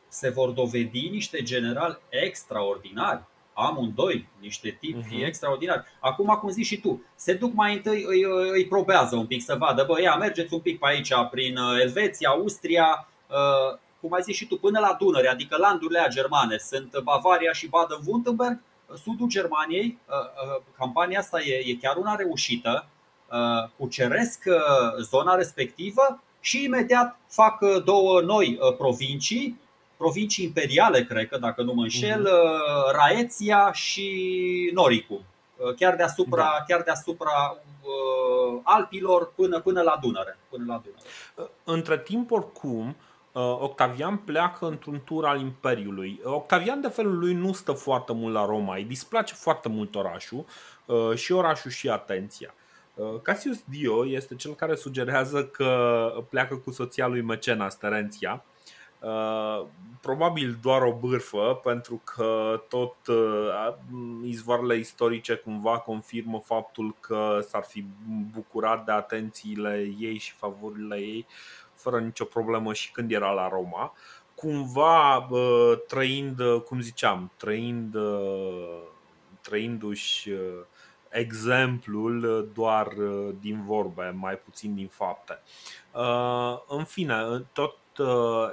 se vor dovedi niște generali extraordinari. amândoi niște tipi uh-huh. extraordinari. Acum, cum zici și tu, se duc mai întâi, îi, îi probează un pic să vadă, bă, ia, mergeți un pic pe aici prin Elveția, Austria, uh, cum ai zis și tu, până la Dunăre, adică landurile aia germane. Sunt Bavaria și Baden-Württemberg, sudul Germaniei. Uh, uh, campania asta e, e chiar una reușită. Uh, cuceresc uh, zona respectivă și imediat fac uh, două noi uh, provincii. Provincii imperiale, cred că, dacă nu mă înșel, uh-huh. Raeția și Noricum, chiar deasupra, da. chiar deasupra uh, Alpilor până, până la Dunăre, până la Dunăre. Între timp, oricum, Octavian pleacă într-un tur al Imperiului. Octavian, de felul lui, nu stă foarte mult la Roma, îi displace foarte mult orașul, și orașul și atenția. Cassius Dio este cel care sugerează că pleacă cu soția lui Macenas, Terenția. Uh, probabil doar o bârfă, pentru că tot uh, izvoarele istorice cumva confirmă faptul că s-ar fi bucurat de atențiile ei și favorile ei fără nicio problemă și când era la Roma. Cumva uh, trăind, cum ziceam, trăind, uh, trăindu-și uh, exemplul doar uh, din vorbe, mai puțin din fapte. uh, În fine, tot uh,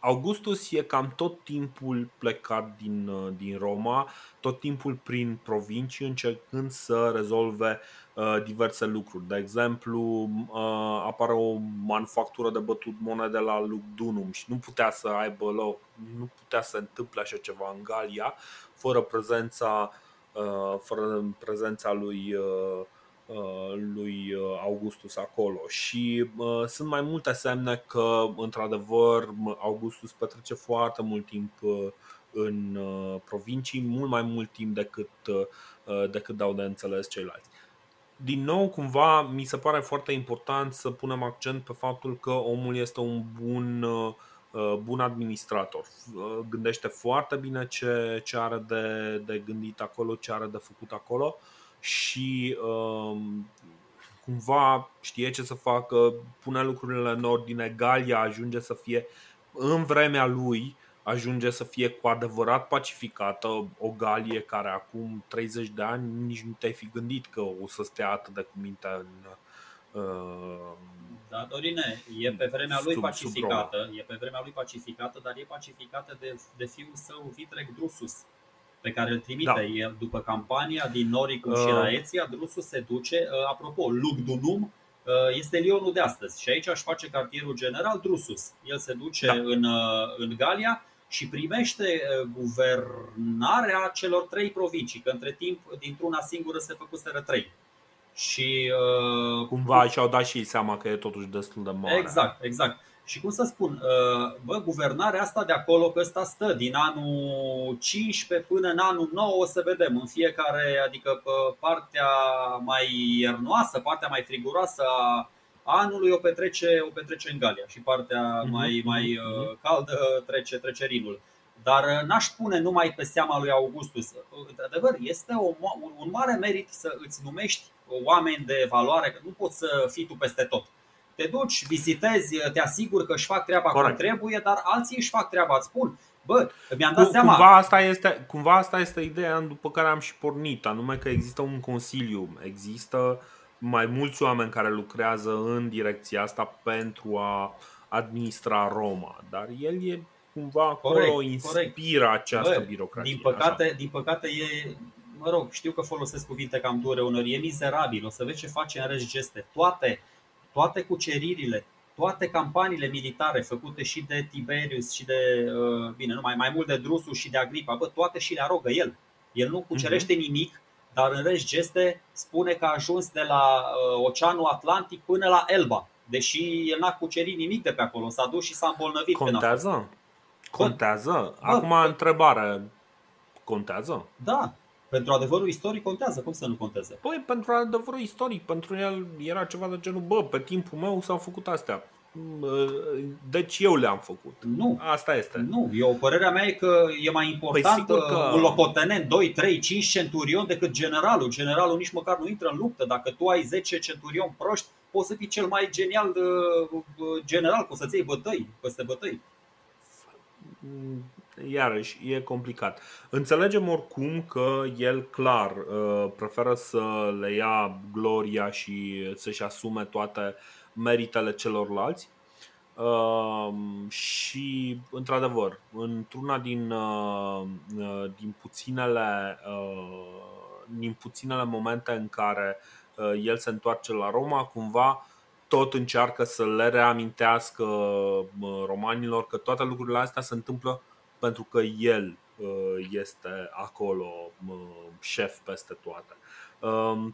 Augustus e cam tot timpul plecat din, din Roma, tot timpul prin provincii, încercând să rezolve uh, diverse lucruri. De exemplu, uh, apare o manufactură de bătut monede la Lugdunum și nu putea să aibă loc, nu putea să întâmple așa ceva în Galia fără prezența, uh, fără prezența lui uh, lui Augustus acolo. Și uh, sunt mai multe semne că într-adevăr Augustus petrece foarte mult timp uh, în uh, provincii, mult mai mult timp decât, uh, decât dau de înțeles ceilalți. Din nou, cumva mi se pare foarte important să punem accent pe faptul că omul este un bun, uh, bun administrator. uh, Gândește foarte bine ce, ce are de, de gândit acolo, ce are de făcut acolo. Și um, cumva știe ce să facă, pune lucrurile în ordine. Galia ajunge să fie, în vremea lui, ajunge să fie cu adevărat pacificată. O Galie care acum treizeci de ani nici nu te-ai fi gândit că o să stea atât de cu mintea în... Uh, da, Dorine, e pe vremea lui sub, pacificată, sub e pe vremea lui pacificată, dar e pacificată de, de fiul său Vitreg Drusus, pe care îl trimite. Da. El, după campania din Noricum uh. și Raeția, Drusus se duce, apropo, Lugdunum este Lionul de astăzi și aici își face cartierul general Drusus. El se duce da. în, în Galia și primește guvernarea celor trei provincii, că între timp dintr-una singură se făcuseră trei. Și cumva și-au dat și ei seama că e totuși destul de mare. Exact, exact. Și cum să spun, bă, guvernarea asta de acolo, că ăsta stă din anul cincisprezece până în anul nouă, o să vedem în fiecare, adică pe partea mai iernoasă, partea mai friguroasă a anului o petrece, o petrece în Galia și partea mai, mai caldă trece, trece Rinul. Dar n-aș pune numai pe seama lui Augustus. De adevăr, este o, un mare merit să îți numești oameni de valoare, că nu poți să fii tu peste tot. Te duci, vizitezi, te asiguri că își fac treaba Corect. cum trebuie, dar alții își fac treaba, îți spun. Bă, mi-am dat Cum, seama. Cumva asta este, cumva asta este ideea după care am și pornit, anume că există un consiliu, există mai mulți oameni care lucrează în direcția asta pentru a administra Roma, dar el e cumva acolo, corect, inspiră corect. această Bă, birocrație. Din păcate, așa. din păcate e mă rog, știu că folosesc cuvinte cam dure unor, e mizerabil, o să vezi ce face în rest geste. Toate Toate cuceririle, toate campaniile militare făcute și de Tiberius și de, bine, numai mai mult de Drusus și de Agrippa, bă, toate și le arogă el. El nu cucerește nimic, dar în rest geste spune că a ajuns de la Oceanul Atlantic până la Elba, deși el n-a cucerit nimic de pe acolo, s-a dus și s-a îmbolnăvit. Contează? Contează? Acum bă, întrebare, contează? Da. Pentru adevărul istoric contează, cum să nu conteze? Păi, pentru adevărul istoric, pentru el era ceva de genul, bă, pe timpul meu s-au făcut astea, deci eu le-am făcut. Nu. Asta este. Nu, eu, părerea mea e că e mai important păi că... un locotenent, doi, trei, cinci centurion decât generalul. Generalul nici măcar nu intră în luptă. Dacă tu ai zece centurioni proști, poți să fii cel mai genial general, poți să-ți iei bătăi, peste bătăi. iarăși e complicat. Înțelegem oricum că el clar preferă să le ia gloria și să-și asume toate meritele celorlalți. Și într-adevăr, într-una din, din, puținele, din puținele momente în care el se întoarce la Roma, cumva tot încearcă să le reamintească romanilor că toate lucrurile astea se întâmplă pentru că el este acolo șef peste toate.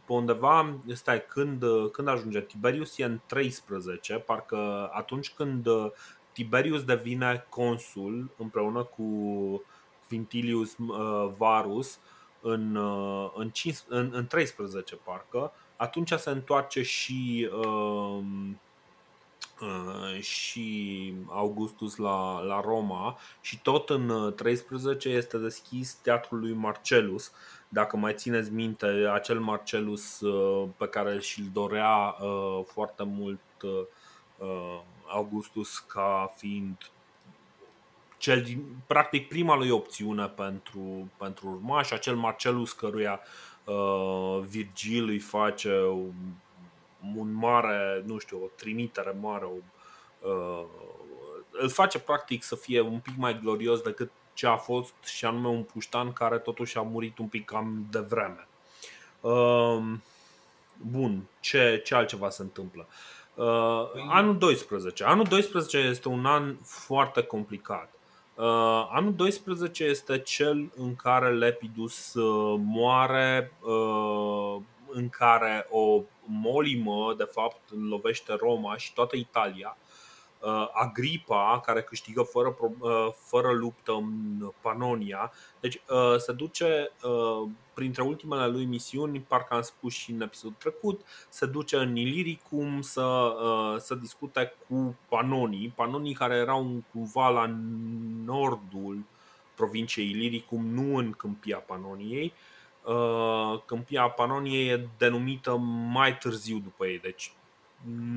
Pe undeva, stai, când, când ajunge Tiberius e în treisprezece, parcă atunci când Tiberius devine consul împreună cu Quintilius Varus în, în, cincisprezece, în treisprezece parcă, atunci se întoarce și, uh, uh, și Augustus la, la Roma și tot în treisprezece este deschis teatrul lui Marcellus. Dacă mai țineți minte, acel Marcellus uh, pe care și-l dorea uh, foarte mult uh, Augustus ca fiind cel din, practic prima lui opțiune pentru, pentru urmași, acel Marcellus căruia Virgil îi face un mare, nu știu, o trimitere mare, o, uh, îl face practic să fie un pic mai glorios decât ce a fost, și anume un puștan care totuși a murit un pic cam devreme. Uh, bun, ce, ce altceva se întâmplă? Uh, anul doisprezece. Anul doisprezece este un an foarte complicat. Uh, anul doisprezece este cel în care Lepidus uh, moare, uh, în care o molimă, de fapt, lovește Roma și toată Italia. uh, Agrippa, care câștigă fără, uh, fără luptă în Panonia. Deci uh, se duce, uh, printre ultimele lui misiuni, parcă am spus și în episodul trecut, se duce în Iliricum să, uh, să discute cu panonii. Panonii care erau cumva la nordul provinciei Iliricum, nu în câmpia Panoniei. uh, Câmpia Panoniei e denumită mai târziu după ei, deci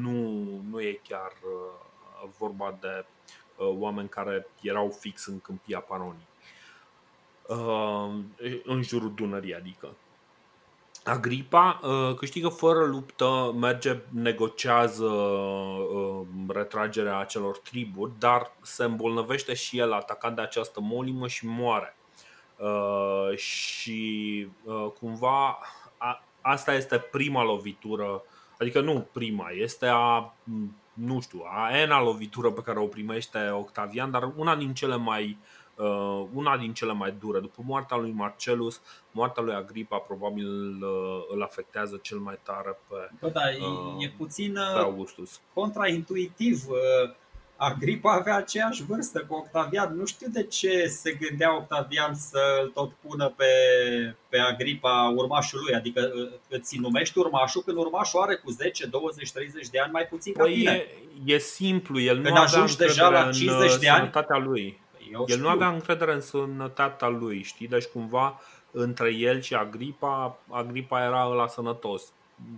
nu, nu e chiar uh, vorba de uh, oameni care erau fix în câmpia Panoniei, în jurul Dunării, adică. Agrippa câștigă fără luptă, merge, negociază retragerea acelor triburi, dar se îmbolnăvește și el atacat de această molimă și moare. Și cumva asta este prima lovitură, adică nu prima, este a, nu știu, a ena lovitură pe care o primește Octavian, dar una din cele mai Una din cele mai dure. După moartea lui Marcellus, moartea lui Agrippa probabil îl afectează cel mai tare pe, Bă, da, uh, e puțin pe Augustus. Contraintuitiv. Agrippa avea aceeași vârstă cu Octavian. Nu știu de ce se gândea Octavian să-l tot pună pe, pe Agrippa urmașul lui. Adică îți numești urmașul când urmașul are cu zece, douăzeci, treizeci de ani mai puțin ca tine. E, e simplu, el nu când ajungi deja la cincizeci de ani lui. Eu el știu. Nu avea încredere în sănătatea lui, știi? Deci cumva între el și Agrippa, Agrippa era ăla sănătos.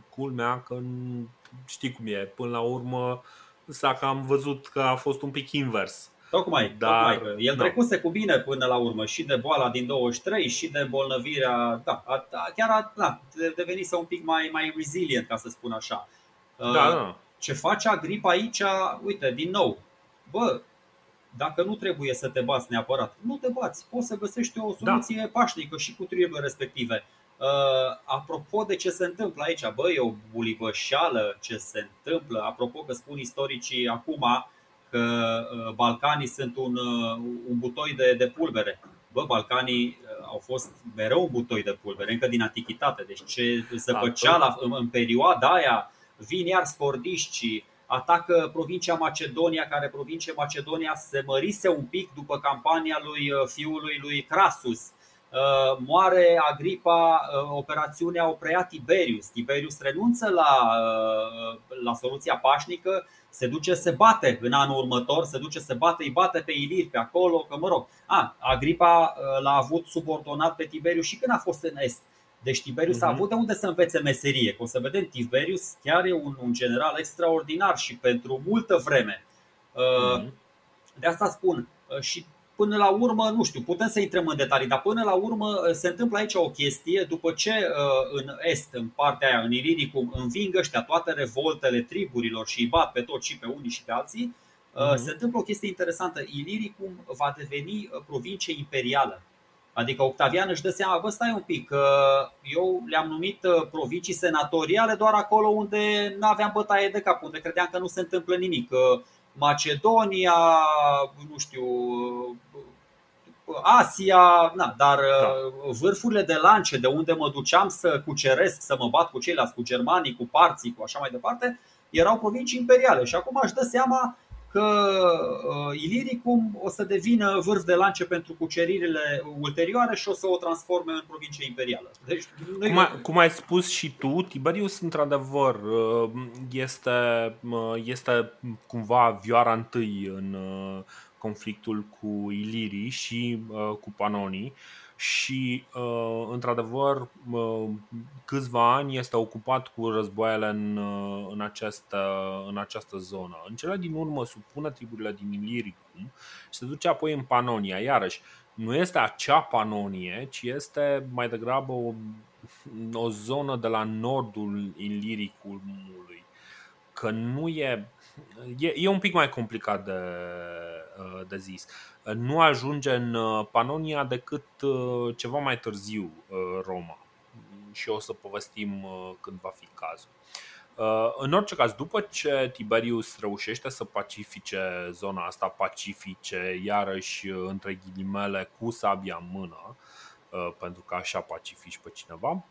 Culmea că știi cum e, până la urmă s-a cam văzut că a fost un pic invers. Tocmai, Dar, tocmai. El da. trecuse cu bine până la urmă și de boala din douăzeci și trei și de bolnăvirea, da, a, a, chiar a da, devenise un pic mai, mai resilient, ca să spun așa. Da, uh, da. Ce face Agrippa aici, uite, din nou, bă, dacă nu trebuie să te bați neapărat, nu te bați, poți să găsești o soluție da. pașnică și cu triburile respective. Uh, apropo de ce se întâmplă aici, bă, e o bulibășeală ce se întâmplă. Apropo că spun istoricii acum că Balcanii sunt un, un butoi de, de pulbere. Bă, Balcanii au fost mereu un butoi de pulbere, încă din antichitate. Deci ce se făcea la, în, în perioada aia, vin iar sfordiștii, atacă provincia Macedonia, care provincie Macedonia se mărise un pic după campania lui fiului lui Crasus. Moare Agrippa, operațiunea o preia Tiberius. Tiberius renunță la, la soluția pașnică, se duce, se bate în anul următor, se duce, se bate, îi bate pe Ilir, pe acolo, că mă rog. A, Agrippa l-a avut subordonat pe Tiberius și când a fost în Est. Deci Tiberius a avut de unde să învețe meserie, că o să vedem, Tiberius chiar e un, un general extraordinar și pentru multă vreme. De asta spun, și până la urmă, nu știu, putem să intrăm în detalii, dar până la urmă se întâmplă aici o chestie. După ce în est, în partea aia, în Iliricum, înving ăștia toate revoltele triburilor și îi bat pe toți, și pe unii și pe alții, uh-huh. se întâmplă o chestie interesantă. Iliricum va deveni provincie imperială. Adică Octavian își dă seama, bă, stai un pic, că eu le-am numit provincii senatoriale doar acolo unde n-aveam bătaie de cap, unde credeam că nu se întâmplă nimic. Macedonia, nu știu, Asia, na, dar da. Vârfurile de lance de unde mă duceam să cuceresc, să mă bat cu ceilalți, cu germanii, cu parții, cu așa mai departe, erau provincii imperiale. Și acum aș dă seama că Iliricum o să devină vârf de lance pentru cuceririle ulterioare și o să o transforme în provincie imperială. Deci, noi... cum, ai, cum ai spus și tu, Tiberius într-adevăr este, este cumva vioara întâi în conflictul cu ilirii și cu panonii. Și într-adevăr câțiva ani este ocupat cu războaiele în, în, această, în această zonă. În cele din urmă supune triburile din Iliricum și se duce apoi în Panonia. Iarăși, nu este acea Panonie, ci este mai degrabă o, o zonă de la nordul Iliricumului. Că nu e, e, e un pic mai complicat de, de zis. Nu ajunge în Panonia decât ceva mai târziu Roma. Și o să povestim când va fi cazul. În orice caz, după ce Tiberius reușește să pacifice zona asta, pacifice iarăși între ghilimele cu sabia în mână, pentru că așa pacifici pe cineva,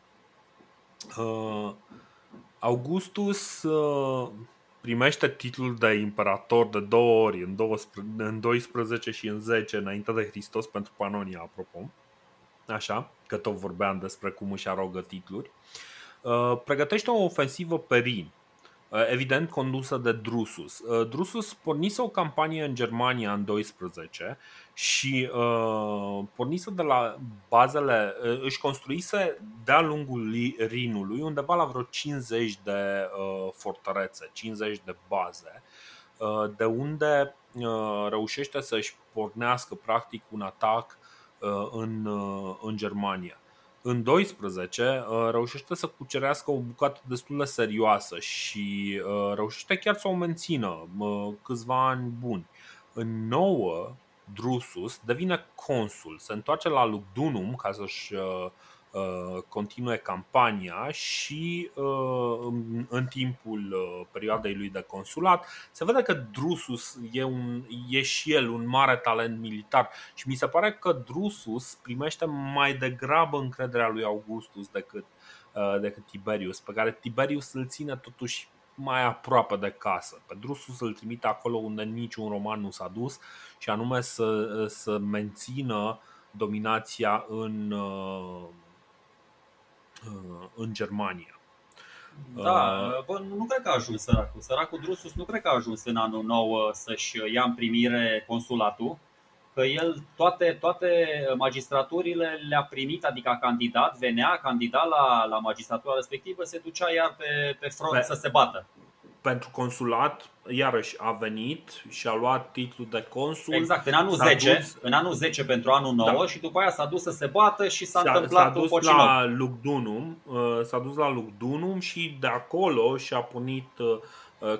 Augustus primește titlul de imperator de două ori, în doisprezece și în zece înainte de Hristos, pentru Panonia, apropo. Așa, că tot vorbeam despre cum își arogă titluri. Pregătește o ofensivă pe Rin, evident condusă de Drusus. Drusus pornise o campanie în Germania în doisprezece și pornise de la bazele, își construise de-a lungul Rinului undeva la vreo cincizeci de fortărețe, cincizeci de baze, de unde reușește să-și pornească practic un atac în, în Germania. În doisprezece reușește să cucerească o bucată destul de serioasă și reușește chiar să o mențină câțiva ani buni. În nouă, Drusus devine consul, se întoarce la Lugdunum ca să-și continue campania și în timpul perioadei lui de consulat se vede că Drusus e, un, e și el un mare talent militar și mi se pare că Drusus primește mai degrabă încrederea lui Augustus decât, decât Tiberius, pe care Tiberius îl ține totuși mai aproape de casă. Pe Drusus îl trimite acolo unde niciun roman nu s-a dus, și anume să, să mențină dominația în în Germania. Da, bă, nu cred că a ajuns săracul. Săracul Drusus nu cred că a ajuns în anul nouă să-și ia în primire consulatul, că el toate, toate magistraturile le-a primit, adică a candidat, venea, candidat la, la magistratura respectivă, se ducea iar pe, pe front pe, să se bată. Pentru consulat, iarăși a venit și a luat titlul de consul. Exact, în anul zece, dus, în anul zece pentru anul nouă, da. Și după aia s-a dus să se bată și s-a, s-a întâmplat după ce la Lugdunum, s-a dus la Lugdunum și de acolo și-a pornit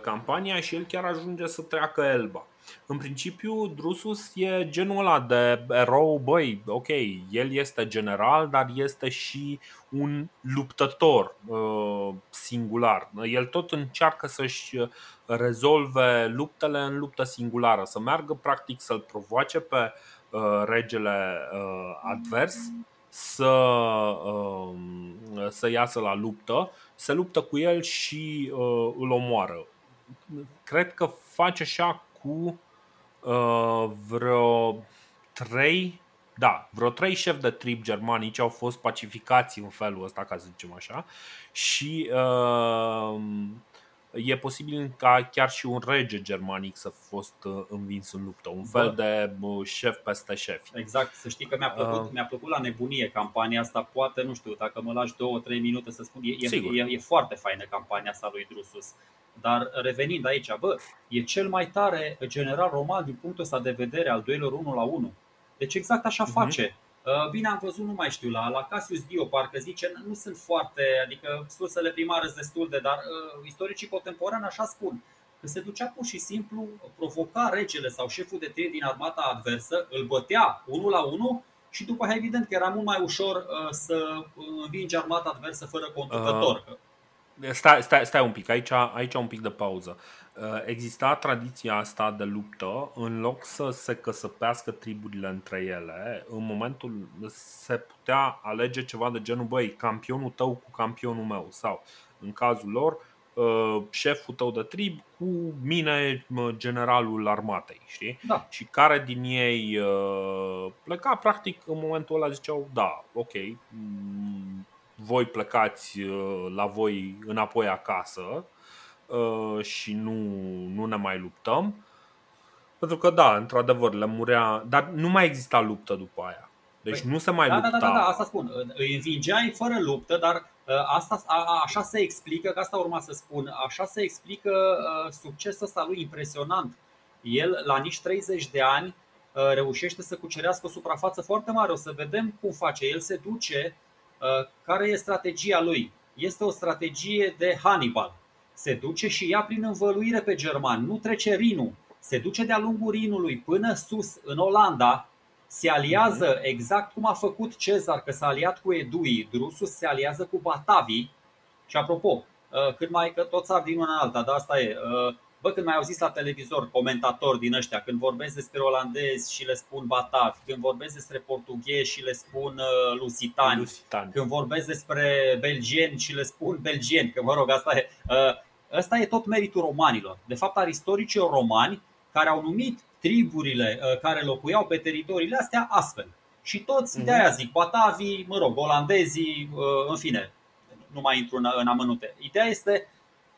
campania și el chiar ajunge să treacă Elba. În principiu, Drusus e genul ăla de erou, băi, ok, el este general, dar este și un luptător uh, singular. El tot încearcă să-și rezolve luptele în luptă singulară, să meargă practic să-l provoace pe uh, regele uh, advers, să, uh, să iasă la luptă, se luptă cu el și uh, îl omoară. Cred că face așa cu uh, vreo trei, da, vreo trei șefi de trib germanici au fost pacificați în felul ăsta, ca să zicem așa, și uh, e posibil ca chiar și un rege germanic să fi fost învins în luptă, un fel de șef peste șef. Exact, să știi că mi-a plăcut, mi-a plăcut la nebunie campania asta, poate, nu știu, dacă mă lași două, trei minute să spun, e, e, e foarte faină campania asta lui Drusus. Dar revenind aici, bă, e cel mai tare general roman din punctul ăsta de vedere al duelurilor unu la unu. Deci exact așa uh-huh. face. Bine, am văzut, nu mai știu, la, la Cassius Dio parcă zice, nu sunt foarte, adică sursele primare sunt destul de, dar uh, istoricii contemporani așa spun, că se ducea pur și simplu, provoca regele sau șeful de trie din armata adversă, îl bătea unul la unul și după aia evident că era mult mai ușor uh, să învingi armata adversă fără conducător. Uh. Stai, stai, stai un pic, aici, aici un pic de pauză. Exista tradiția asta de luptă, în loc să se căsăpească triburile între ele, în momentul se putea alege ceva de genul, băi, campionul tău cu campionul meu sau, în cazul lor, șeful tău de trib cu mine, generalul armatei, știi? Da. Și care din ei pleca, practic, în momentul ăla ziceau, da, ok, voi plecați la voi înapoi acasă și nu, nu ne mai luptăm. Pentru că da, într-adevăr le murea, dar nu mai exista luptă după aia. Deci păi, nu se mai da, lupta. Da, da, da, asta spun. Îi învingeai fără luptă, dar asta, a, așa se explică, că asta urma să spun, așa se explică succesul ăsta lui impresionant. El la nici treizeci de ani reușește să cucerească o suprafață foarte mare. O să vedem cum face. El se duce. Care e strategia lui? Este o strategie de Hannibal. Se duce și ia prin învăluire pe germani, nu trece Rinul. Se duce de-a lungul Rinului până sus în Olanda. Se aliază exact cum a făcut Cezar, că s-a aliat cu Eduii. Drusus se aliază cu Batavi. Și apropo, cât mai că toți ar din una în alta, dar asta e. Bă, când mai auziți la televizor comentatori din ăștia, când vorbesc despre olandezi și le spun batavi, când vorbesc despre portughezi și le spun uh, lusitani, lusitani, când vorbesc despre belgieni și le spun belgieni, că mă rog, asta e, uh, asta e tot meritul romanilor. De fapt, ar istoricii romani care au numit triburile uh, care locuiau pe teritoriile astea astfel. Și toți mm-hmm. de-aia zic batavii, mă rog, olandezii, uh, în fine, nu mai intru în, în amănunte. Ideea este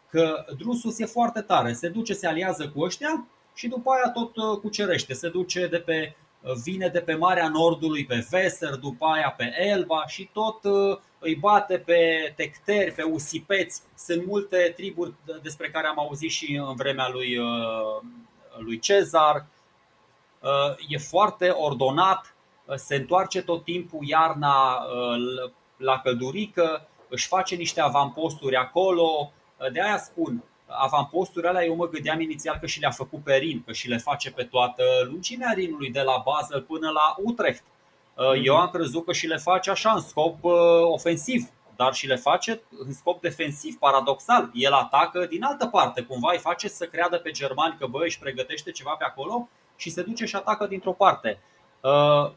că Drusus e foarte tare, se duce, se aliază cu ăștia și după aia tot cucerește. Se duce de pe, vine de pe Marea Nordului, pe Veser, după aia pe Elba și tot îi bate pe tecteri, pe usipeți. Sunt multe triburi despre care am auzit și în vremea lui, lui Cezar. E foarte ordonat, se întoarce tot timpul iarna la căldurică, își face niște avamposturi acolo. De aia spun, avamposturile alea eu mă gândeam inițial că și le-a făcut pe Rin, că și le face pe toată lungimea Rinului, de la Basel până la Utrecht. Eu am crezut că și le face așa în scop ofensiv, dar și le face în scop defensiv, paradoxal. El atacă din altă parte, cumva îi face să creadă pe germani că bă, își pregătește ceva pe acolo și se duce și atacă dintr-o parte.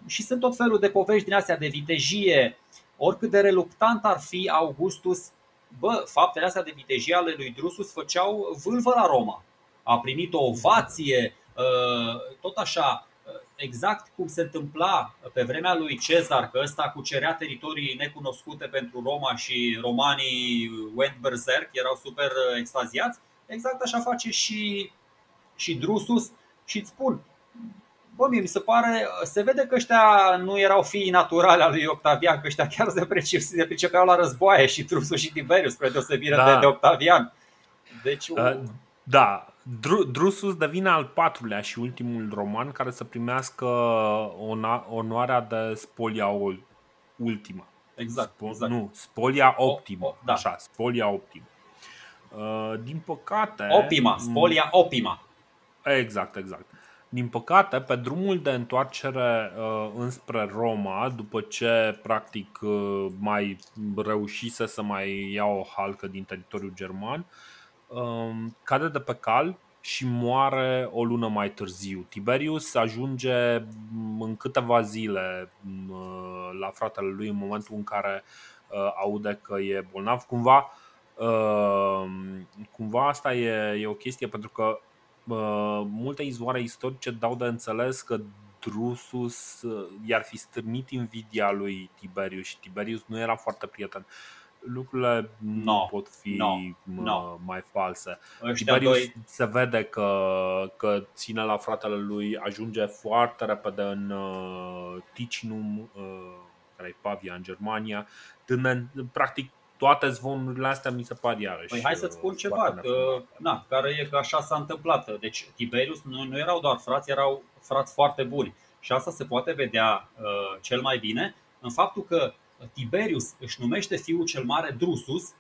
Și sunt tot felul de povești din astea de vitejie, oricât de reluctant ar fi Augustus. Bă, faptele astea de vitejie ale lui Drusus făceau vâlvă la Roma. A primit o ovație, tot așa, exact cum se întâmpla pe vremea lui Cezar, că ăsta cucerea teritorii necunoscute pentru Roma și romanii went berserk, erau super extaziați. Exact așa face și, și Drusus și îți spun, bă, mie mi se pare, se vede că ăștia nu erau fii naturale al lui Octavian, că ăștia chiar se pricepeau la războaie și Drusus și Tiberius, spre deosebire da. de, de Octavian. Deci, uh, da, Drusus devine al patrulea și ultimul roman care să primească onoarea de spolia ultima. Exact. Spo- exact. Nu, spolia optimă. O, o, da. Așa, spolia optimă. Uh, din păcate... Optima, spolia optima. Exact, exact. Din păcate, pe drumul de întoarcere uh, înspre Roma, după ce practic uh, mai reușise să mai ia o halcă din teritoriul german, uh, cade de pe cal și moare o lună mai târziu. Tiberius ajunge în câteva zile uh, la fratele lui în momentul în care uh, aude că e bolnav. Cumva, uh, cumva asta e, e o chestie pentru că multe izvoare istorice dau de înțeles că Drusus i-ar fi stârnit invidia lui Tiberius și Tiberius nu era foarte prieten. Lucrurile nu no, pot fi no, no. mai false. Ăștia Tiberius doi... se vede că, că ține la fratele lui, ajunge foarte repede în Ticinum, care e Pavia în Germania, tână, practic toate zvonurile astea mi se par iarăși. Păi hai să-ți spun ceva, că, na, care e că așa s-a întâmplat. Deci Tiberius nu, nu erau doar frați, erau frați foarte buni. Și asta se poate vedea uh, cel mai bine în faptul că Tiberius își numește fiul cel mare Drusus,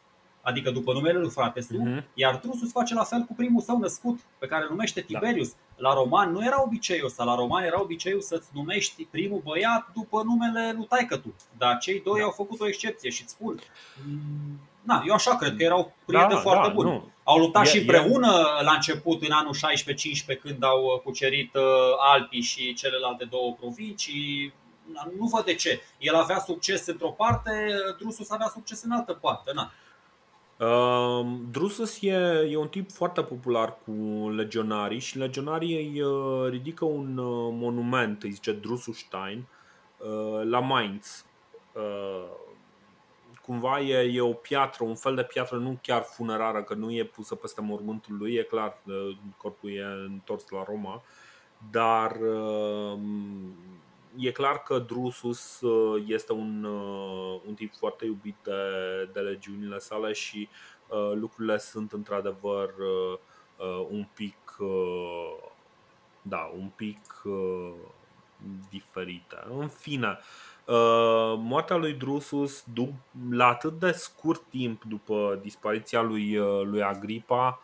adică după numele lui frate-său, uh-huh. iar Drusus face la fel cu primul său născut, pe care îl numește Tiberius. Da. La romani nu era obiceiul ăsta, la romani era obiceiul să-ți numești primul băiat după numele lui taică-tu. Dar cei doi da. au făcut o excepție și-ți spun. Na, eu așa cred că erau prieteni da, foarte da, buni. Nu. Au luptat e, și împreună e... la început, în anul șaisprezece cincisprezece, când au cucerit Alpii și celelalte două provincii. Nu văd de ce. El avea succes într-o parte, Drusus avea succes în altă parte. Na. Uh, Drusus e, e un tip foarte popular cu legionarii și legionarii îi uh, ridică un uh, monument, îi zice Drususstein, uh, la Mainz. Uh, cumva e, e o piatră, un fel de piatră nu chiar funerară, că nu e pusă peste mormântul lui, e clar, uh, corpul e întors la Roma, dar uh, e clar că Drusus este un, un tip foarte iubit de, de legiunile sale și uh, lucrurile sunt într-adevăr uh, un pic, uh, da, un pic uh, diferite. În fine, uh, moartea lui Drusus, dup- la atât de scurt timp după dispariția lui, uh, lui Agrippa,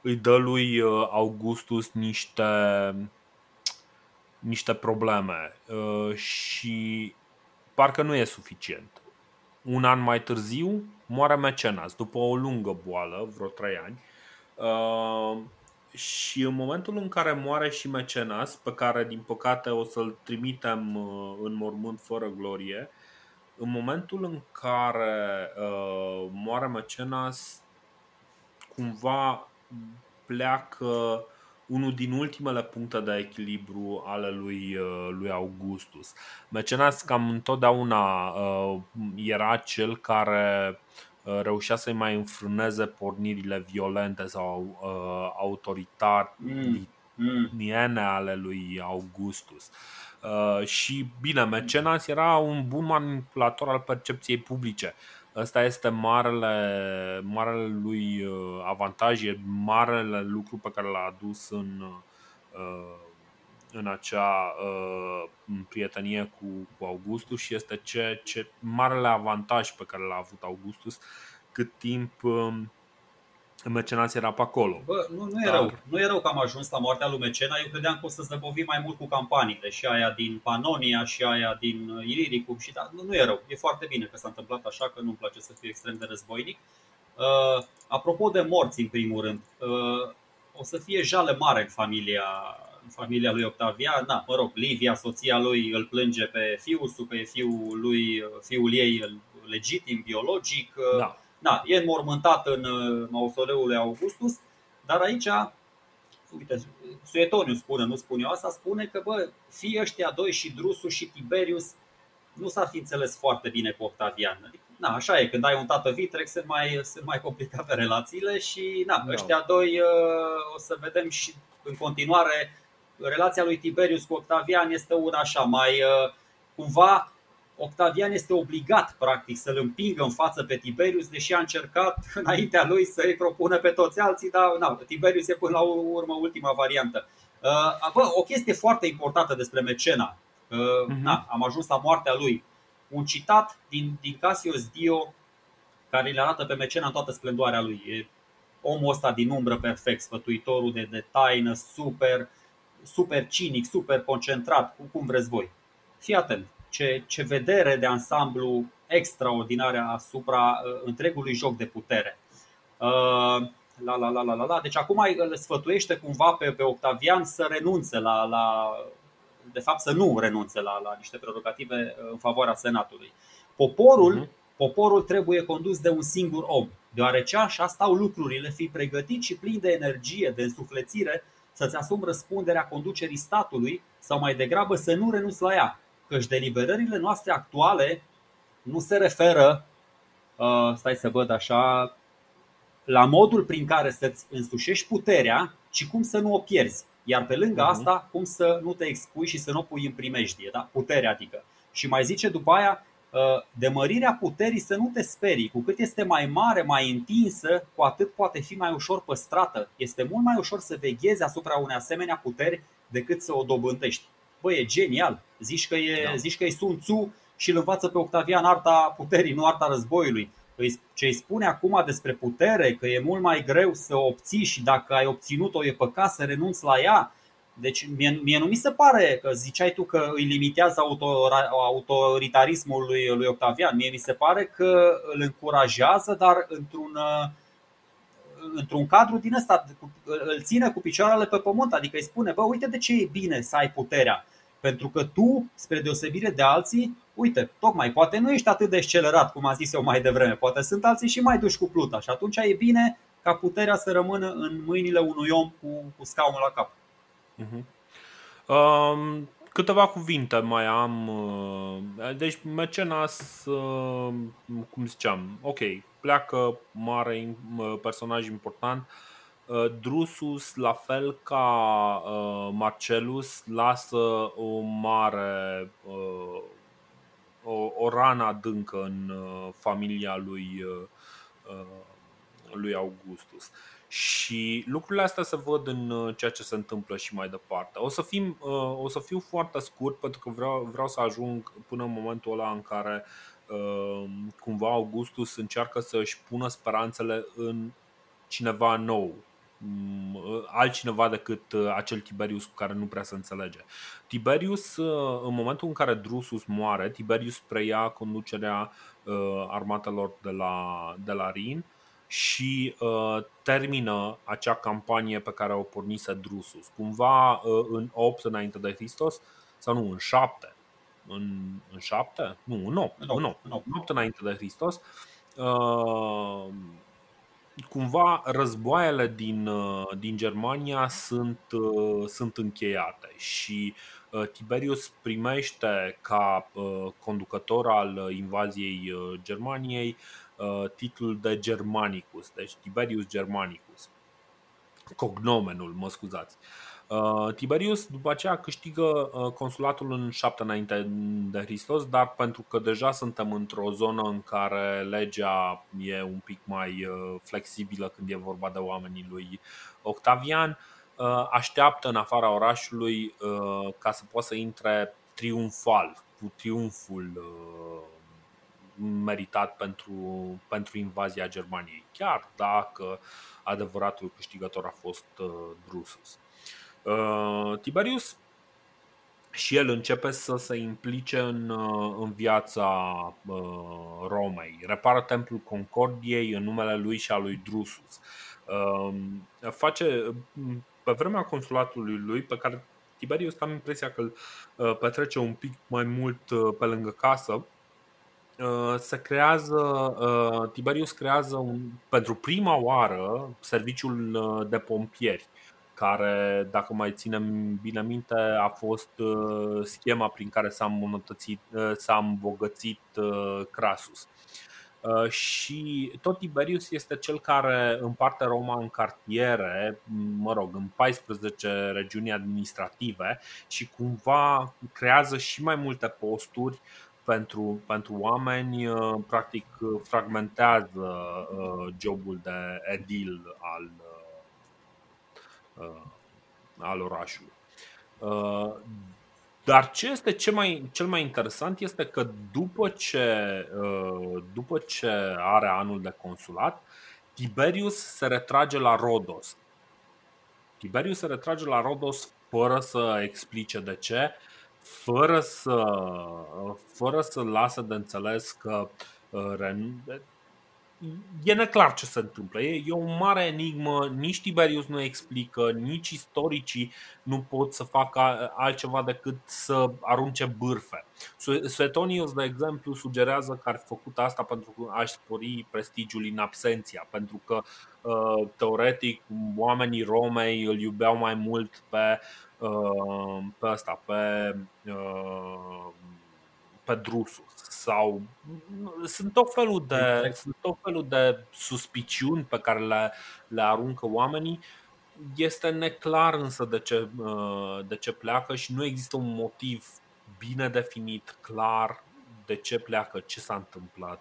îi dă lui Augustus niște... niște probleme și parcă nu e suficient. Un an mai târziu moare Macenas, după o lungă boală, vreo trei ani. Și în momentul în care moare și Macenas, pe care din păcate o să-l trimitem în mormânt fără glorie, în momentul în care moare Macenas, cumva pleacă unul din ultimele puncte de echilibru ale lui, lui Augustus. Macenas cam întotdeauna era cel care reușea să-i mai înfrâneze pornirile violente sau autoritariene ale lui Augustus. Și bine, Macenas era un bun manipulator al percepției publice. Ăsta este marele, marele lui avantaj, e marele lucru pe care l-a adus în, în acea în prietenie cu, cu Augustus și este ce, ce marele avantaj pe care l-a avut Augustus cât timp Macenas era pe acolo. Bă, nu, nu, e Dar... rău. nu e rău că am ajuns la moartea lui Macenas, eu credeam că o să zăbovim mai mult cu campaniile și aia din Panonia și aia din Iliricum și da, nu, nu e rău, e foarte bine că s-a întâmplat așa, că nu-mi place să fiu extrem de războinic. Uh, apropo de morți, în primul rând, uh, o să fie jale mare în familia, în familia lui Octavia. Da, mă rog, Livia, soția lui, îl plânge pe fiul său, că e fiul, lui, fiul ei legitim, biologic. Uh, da. Da, e înmormântat în mausoleul lui Augustus, dar aici, uite, Suetonius spune, nu spune eu asta, spune că bă, fii ăștia doi și Drusus și Tiberius nu s-ar fi înțeles foarte bine cu Octavian. Adică, na, așa e, când ai un tată vitreg se mai, se mai complicate relațiile și na, no. ăștia doi o să vedem și în continuare. Relația lui Tiberius cu Octavian este una așa, mai cumva... Octavian este obligat practic să-l împingă în față pe Tiberius, deși a încercat înaintea lui să îi propună pe toți alții, dar na, Tiberius e până la urmă ultima variantă. Uh, bă, o chestie foarte importantă despre Mecena, uh, uh-huh. na, am ajuns la moartea lui. Un citat din, din Cassius Dio care îl arată pe Mecena în toată splendoarea lui. E omul ăsta din umbră perfect, sfătuitorul de, de taină, super, super cinic, super concentrat, cum vreți voi. Fii atent. Ce, ce vedere de ansamblu extraordinară asupra uh, întregului joc de putere. Uh, la, la, la, la, la. Deci acum îl sfătuiește cumva pe, pe Octavian să renunțe la, la, de fapt să nu renunțe la, la niște prerogative în favoarea senatului. Poporul, uh-huh. poporul trebuie condus de un singur om, deoarece așa stau lucrurile, fii pregătit și plin de energie, de însuflețire, să-ți asumi răspunderea conducerii statului sau mai degrabă să nu renunți la ea. Căci deliberările noastre actuale nu se referă, uh, stai să văd așa, la modul prin care să-ți însușești puterea, ci cum să nu o pierzi. Iar pe lângă uh-huh. asta, cum să nu te expui și să nu o pui în primejdie, da? Puterea adică. Și mai zice după aia, uh, de mărirea puterii să nu te sperii. Cu cât este mai mare, mai întinsă, cu atât poate fi mai ușor păstrată. Este mult mai ușor să veghezi asupra unei asemenea puteri decât să o dobândești. Băi, e genial. Zici că e, da. zici că e Sun Tzu și îl învață pe Octavian arta puterii, nu arta războiului. Ce îi spune acum despre putere, că e mult mai greu să o obții și dacă ai obținut-o e păcat să renunți la ea. Deci mie, mie nu mi se pare că ziceai tu că îi limitează autoritarismul lui, lui Octavian. Mie mi se pare că îl încurajează, dar într-un, într-un cadru din ăsta îl ține cu picioarele pe pământ. Adică îi spune, bă, uite de ce e bine să ai puterea. Pentru că tu, spre deosebire de alții, uite, tocmai poate nu ești atât de accelerat cum am zis eu mai devreme. Poate sunt alții și mai duși cu pluta și atunci e bine ca puterea să rămână în mâinile unui om cu, cu scaunul la cap. Uh-huh. Uh, câteva cuvinte mai am. Deci Macenas, uh, cum ziceam, ok, pleacă, mare personaj important. uh, Drusus, la fel ca uh, Marcellus, lasă o mare uh, o, o rană adâncă în uh, familia lui, uh, lui Augustus. Și lucrurile astea se văd în ceea ce se întâmplă și mai departe. O să, fim, o să fiu foarte scurt pentru că vreau, vreau să ajung până în momentul ăla în care cumva Augustus încearcă să își pună speranțele în cineva nou, altcineva decât acel Tiberius cu care nu prea se înțelege. Tiberius, în momentul în care Drusus moare, Tiberius preia conducerea armatelor de la, de la Rin și uh, termină acea campanie pe care o pornise Drusus cumva uh, în opt înainte de Hristos sau nu, în șapte. În, în șapte? Nu, în opt. În opt înainte de Hristos. Uh, cumva războaiele din, uh, din Germania sunt, uh, sunt încheiate și uh, Tiberius primește ca uh, conducător al invaziei uh, Germaniei titlul de Germanicus, deci Tiberius Germanicus, cognomenul, mă scuzați. Tiberius după aceea câștigă consulatul în șapte înainte de Hristos, dar pentru că deja suntem într-o zonă în care legea e un pic mai flexibilă când e vorba de oamenii lui Octavian, așteaptă în afara orașului ca să poată să intre triumfal, cu triumful meritat pentru, pentru invazia Germaniei, chiar dacă adevăratul câștigător a fost uh, Drusus. Uh, Tiberius și el începe să se implice în, în viața uh, Romei. Repară templul Concordiei în numele lui și al lui Drusus. Uh, face pe vremea consulatului lui, pe care Tiberius am impresia că îl uh, petrece un pic mai mult uh, pe lângă casă. Se creează, Tiberius creează un, pentru prima oară serviciul de pompieri, care, dacă mai ținem bine minte, a fost schema prin care s-a îmbogățit, s-a îmbogățit Crassus. Și tot Tiberius este cel care împarte Roma în cartiere, mă rog, în paisprezece regiuni administrative și cumva creează și mai multe posturi Pentru, pentru oameni, practic fragmentează jobul de edil al, al orașului. Dar ce este cel mai, cel mai interesant este că după ce, după ce are anul de consulat, Tiberius se retrage la Rodos. Tiberius se retrage la Rodos fără să explice de ce. Fără să, fără să lasă de înțeles că e neclar ce se întâmplă. E, e o mare enigmă, nici Tiberius nu explică, nici istoricii nu pot să facă altceva decât să arunce bârfe. Suetonius, de exemplu, sugerează că ar fi făcut asta pentru că a-și spori prestigiul in absentia, pentru că teoretic oamenii Romei îl iubeau mai mult pe pe ăsta, pe, pe Drusus sau sunt tot felul de, sunt tot felul de suspiciuni pe care le, le aruncă oamenii. Este neclar însă de ce, de ce pleacă și nu există un motiv bine definit, clar, de ce pleacă, ce s-a întâmplat.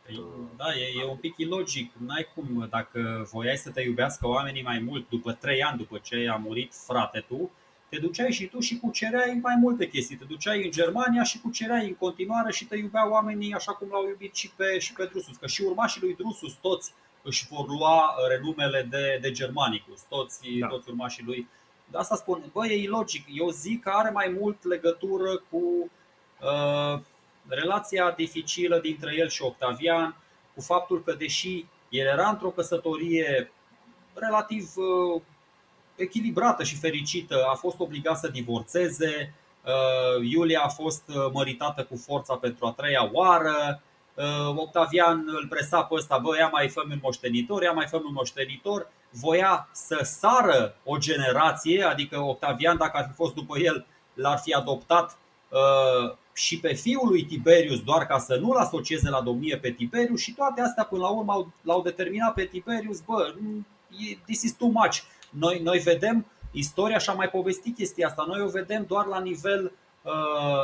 Da, e, e un pic ilogic. N-ai cum, dacă voiai să te iubească oamenii mai mult după trei ani după ce a murit frate tu, Te duceai și tu și cucereai mai multe chestii. Te duceai în Germania și cucereai în continuare și te iubeau oamenii așa cum l-au iubit și pe, și pe Drusus. Că și urmașii lui Drusus toți își vor lua renumele de, de Germanicus, toți, da. toți urmașii lui. De asta spun, bă, e ilogic. Eu zic că are mai mult legătură cu uh, relația dificilă dintre el și Octavian, cu faptul că deși el era într-o căsătorie relativ uh, echilibrată și fericită, a fost obligat să divorțeze, uh, Iulia a fost măritată cu forța pentru a treia oară, uh, Octavian îl presa pe ăsta, bă, ia mai fă-mi un moștenitor, ia mai fă-mi un moștenitor, voia să sară o generație, adică Octavian, dacă ar fi fost după el, l-ar fi adoptat uh, și pe fiul lui Tiberius, doar ca să nu-l asocieze la domnie pe Tiberius, și toate astea până la urmă au, l-au determinat pe Tiberius, bă, this is too much. Noi, noi vedem istoria și am mai povestit chestia asta, noi o vedem doar la nivel uh,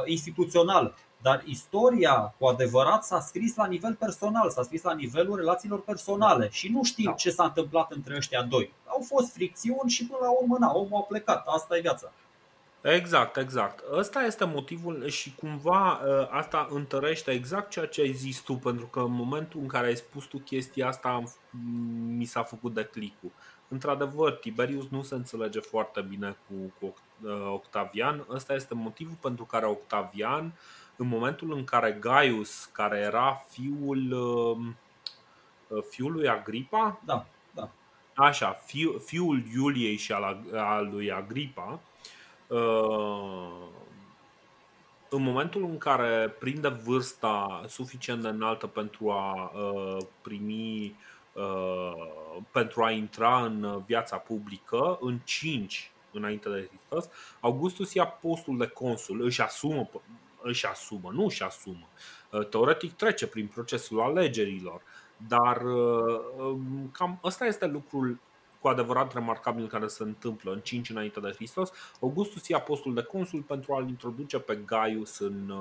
instituțional, dar istoria cu adevărat s-a scris la nivel personal, s-a scris la nivelul relațiilor personale și nu știm da. ce s-a întâmplat între ăștia doi. Au fost fricțiuni și până la urmă na, omul a plecat, asta e viața. Exact, exact. Ăsta este motivul și cumva asta întărește exact ceea ce ai zis tu, pentru că în momentul în care ai spus tu chestia asta mi s-a făcut de click-ul. Într-adevăr, Tiberius nu se înțelege foarte bine cu Octavian. Ăsta este motivul pentru care Octavian, în momentul în care Gaius, care era fiul, fiul lui Agrippa, da, da. Așa, fiul Iuliei și al lui Agrippa, în momentul în care prinde vârsta suficient de înaltă pentru a primi, pentru a intra în viața publică, în cinci înainte de Hristos, Augustus ia postul de consul, își asumă, își asumă, nu își asumă. Teoretic trece prin procesul alegerilor, dar cam ăsta este lucrul cu adevărat remarcabil care se întâmplă în cinci înainte de Hristos. Augustus ia postul de consul pentru a-l introduce pe Gaius în,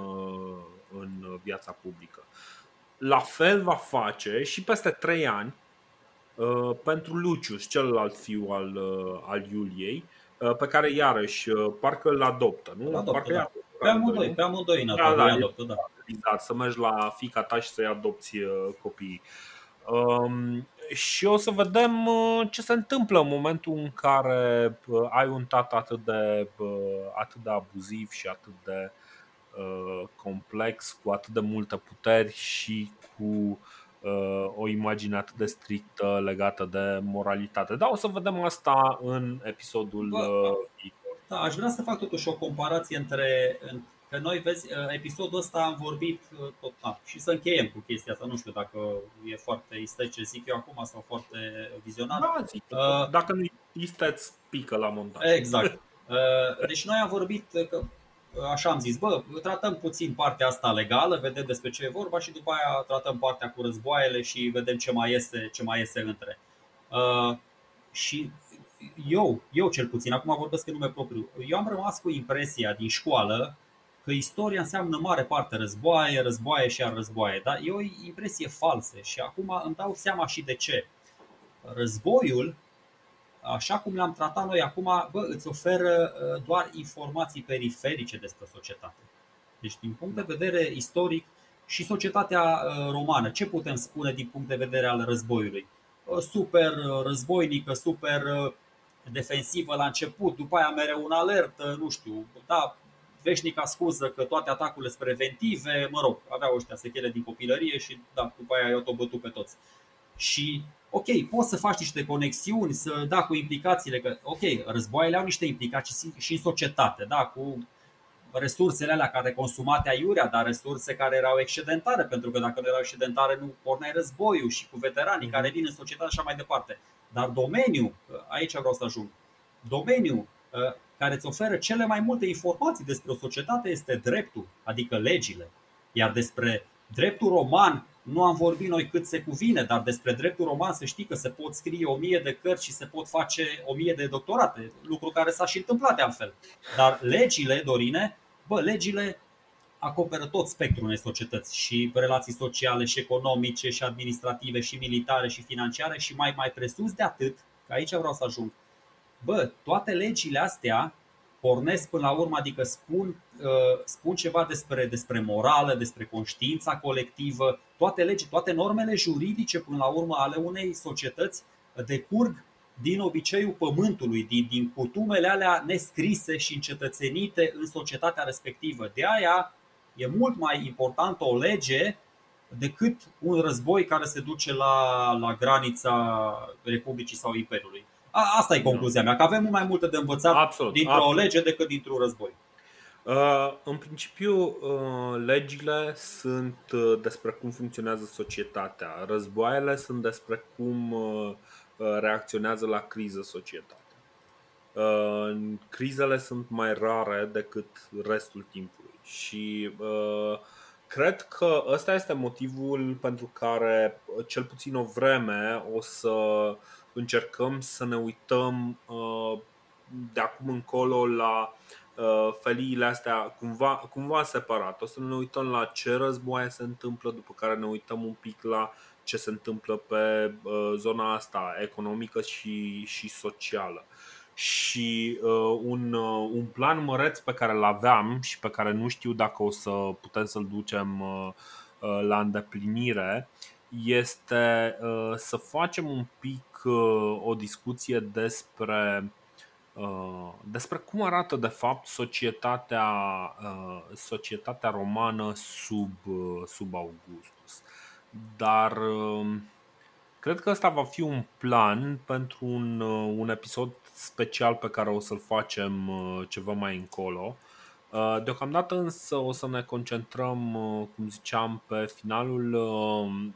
în viața publică. La fel va face și peste trei ani pentru Lucius, celălalt fiu al, al Iuliei, pe care iarăși parcă îl adoptă, nu? Adoptă, parcă da. Pe amândoi, pe amândoi, da, da, da, adoptă, da. Exact, să mergi la fiica ta și să-i adopți copiii. Um, și o să vedem ce se întâmplă în momentul în care ai un tată atât de, atât de abuziv și atât de uh, complex, cu atât de multe puteri și cu uh, o imagine atât de strictă legată de moralitate. Dar o să vedem asta în episodul viitor. Da, aș vrea să fac totuși o comparație între... Că noi, vezi, episodul ăsta am vorbit tot da, și să încheiem cu chestia asta. Nu știu dacă e foarte isteț ce zic eu acum sau foarte vizionat. Da, zic, uh, dacă nu isteț, pică la montaj. Exact. Uh, deci noi am vorbit, că, așa am zis, bă, tratăm puțin partea asta legală, vedem despre ce e vorba și după aia tratăm partea cu războaiele și vedem ce mai iese, ce mai iese între. Uh, și... Eu, eu cel puțin, acum vorbesc în nume propriu, eu am rămas cu impresia din școală că istoria înseamnă mare parte războaie, războaie și iar războaie. Dar e o impresie falsă și acum îmi dau seama și de ce. Războiul, așa cum l-am tratat noi acum, bă, îți oferă doar informații periferice despre societate. Deci din punct de vedere istoric și societatea romană, ce putem spune din punct de vedere al războiului? Super războinică, super defensivă la început, după aia mereu un alertă, nu știu, da, veșnica scuză că toate atacurile sunt preventive, mă rog, aveau ăștia sechele din copilărie și da, după aia i-au tot bătut pe toți. Și ok, poți să faci niște conexiuni, să da, cu implicațiile, că ok, războaiele au niște implicații și în societate, da, cu resursele alea care consumate aiurea, dar resurse care erau excedentare, pentru că dacă nu erau excedentare nu porneai războiul și cu veteranii care vin în societate și așa mai departe. Dar domeniul, aici vreau să ajung, domeniul care îți oferă cele mai multe informații despre o societate este dreptul, adică legile. Iar despre dreptul roman nu am vorbit noi cât se cuvine, dar despre dreptul roman să știi că se pot scrie o mie de cărți și se pot face o mie de doctorate, lucru care s-a și întâmplat de altfel. Dar legile, Dorine, bă, legile acoperă tot spectrul unei societăți și relații sociale și economice și administrative și militare și financiare și mai mai presus de atât, că aici vreau să ajung. Bă, toate legile astea pornesc până la urmă, adică spun, spun ceva despre, despre morală, despre conștiința colectivă. Toate legi, toate normele juridice până la urmă ale unei societăți decurg din obiceiul pământului, din, din cutumele alea nescrise și încetățenite în societatea respectivă. De aia e mult mai importantă o lege decât un război care se duce la, la granița Republicii sau Imperiului. A, asta e concluzia mea, că avem mai multe de învățat absolut, dintr-o absolut. lege decât dintr-un război. Uh, în principiu, uh, legile sunt uh, despre cum funcționează societatea. Războaiele sunt despre cum uh, reacționează la criză societatea. Uh, crizele sunt mai rare decât restul timpului. Și uh, cred că ăsta este motivul pentru care cel puțin o vreme o să încercăm să ne uităm uh, de acum încolo la uh, feliile astea cumva, cumva separat. O să ne uităm la ce războaie se întâmplă, după care ne uităm un pic la ce se întâmplă pe uh, zona asta economică și, și socială. Și uh, un, uh, un plan măreț pe care îl aveam și pe care nu știu dacă o să putem să-l ducem uh, uh, la îndeplinire este uh, să facem un pic uh, o discuție despre, uh, despre cum arată de fapt societatea, uh, societatea romană sub, uh, sub Augustus. Dar uh, cred că ăsta va fi un plan pentru un, uh, un episod special pe care o să-l facem uh, ceva mai încolo. Deocamdată însă o să ne concentrăm, cum ziceam, pe finalul uh,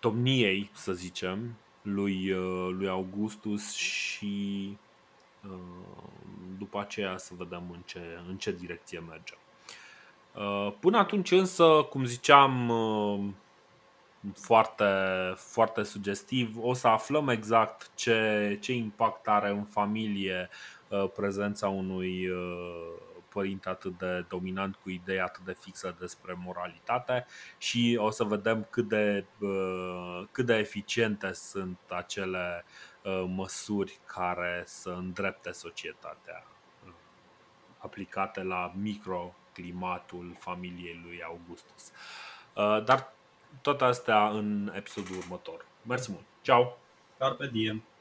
domniei, să zicem, lui, uh, lui Augustus și uh, după aceea să vedem în ce, în ce direcție mergem. Uh, până atunci însă, cum ziceam, uh, foarte, foarte sugestiv, o să aflăm exact ce, ce impact are în familie prezența unui părinte atât de dominant cu idei atât de fixe despre moralitate și o să vedem cât de, cât de eficiente sunt acele măsuri care să îndrepte societatea aplicate la microclimatul familiei lui Augustus. Dar toate astea în episodul următor. Mersi mult! Ceau! Carpe diem!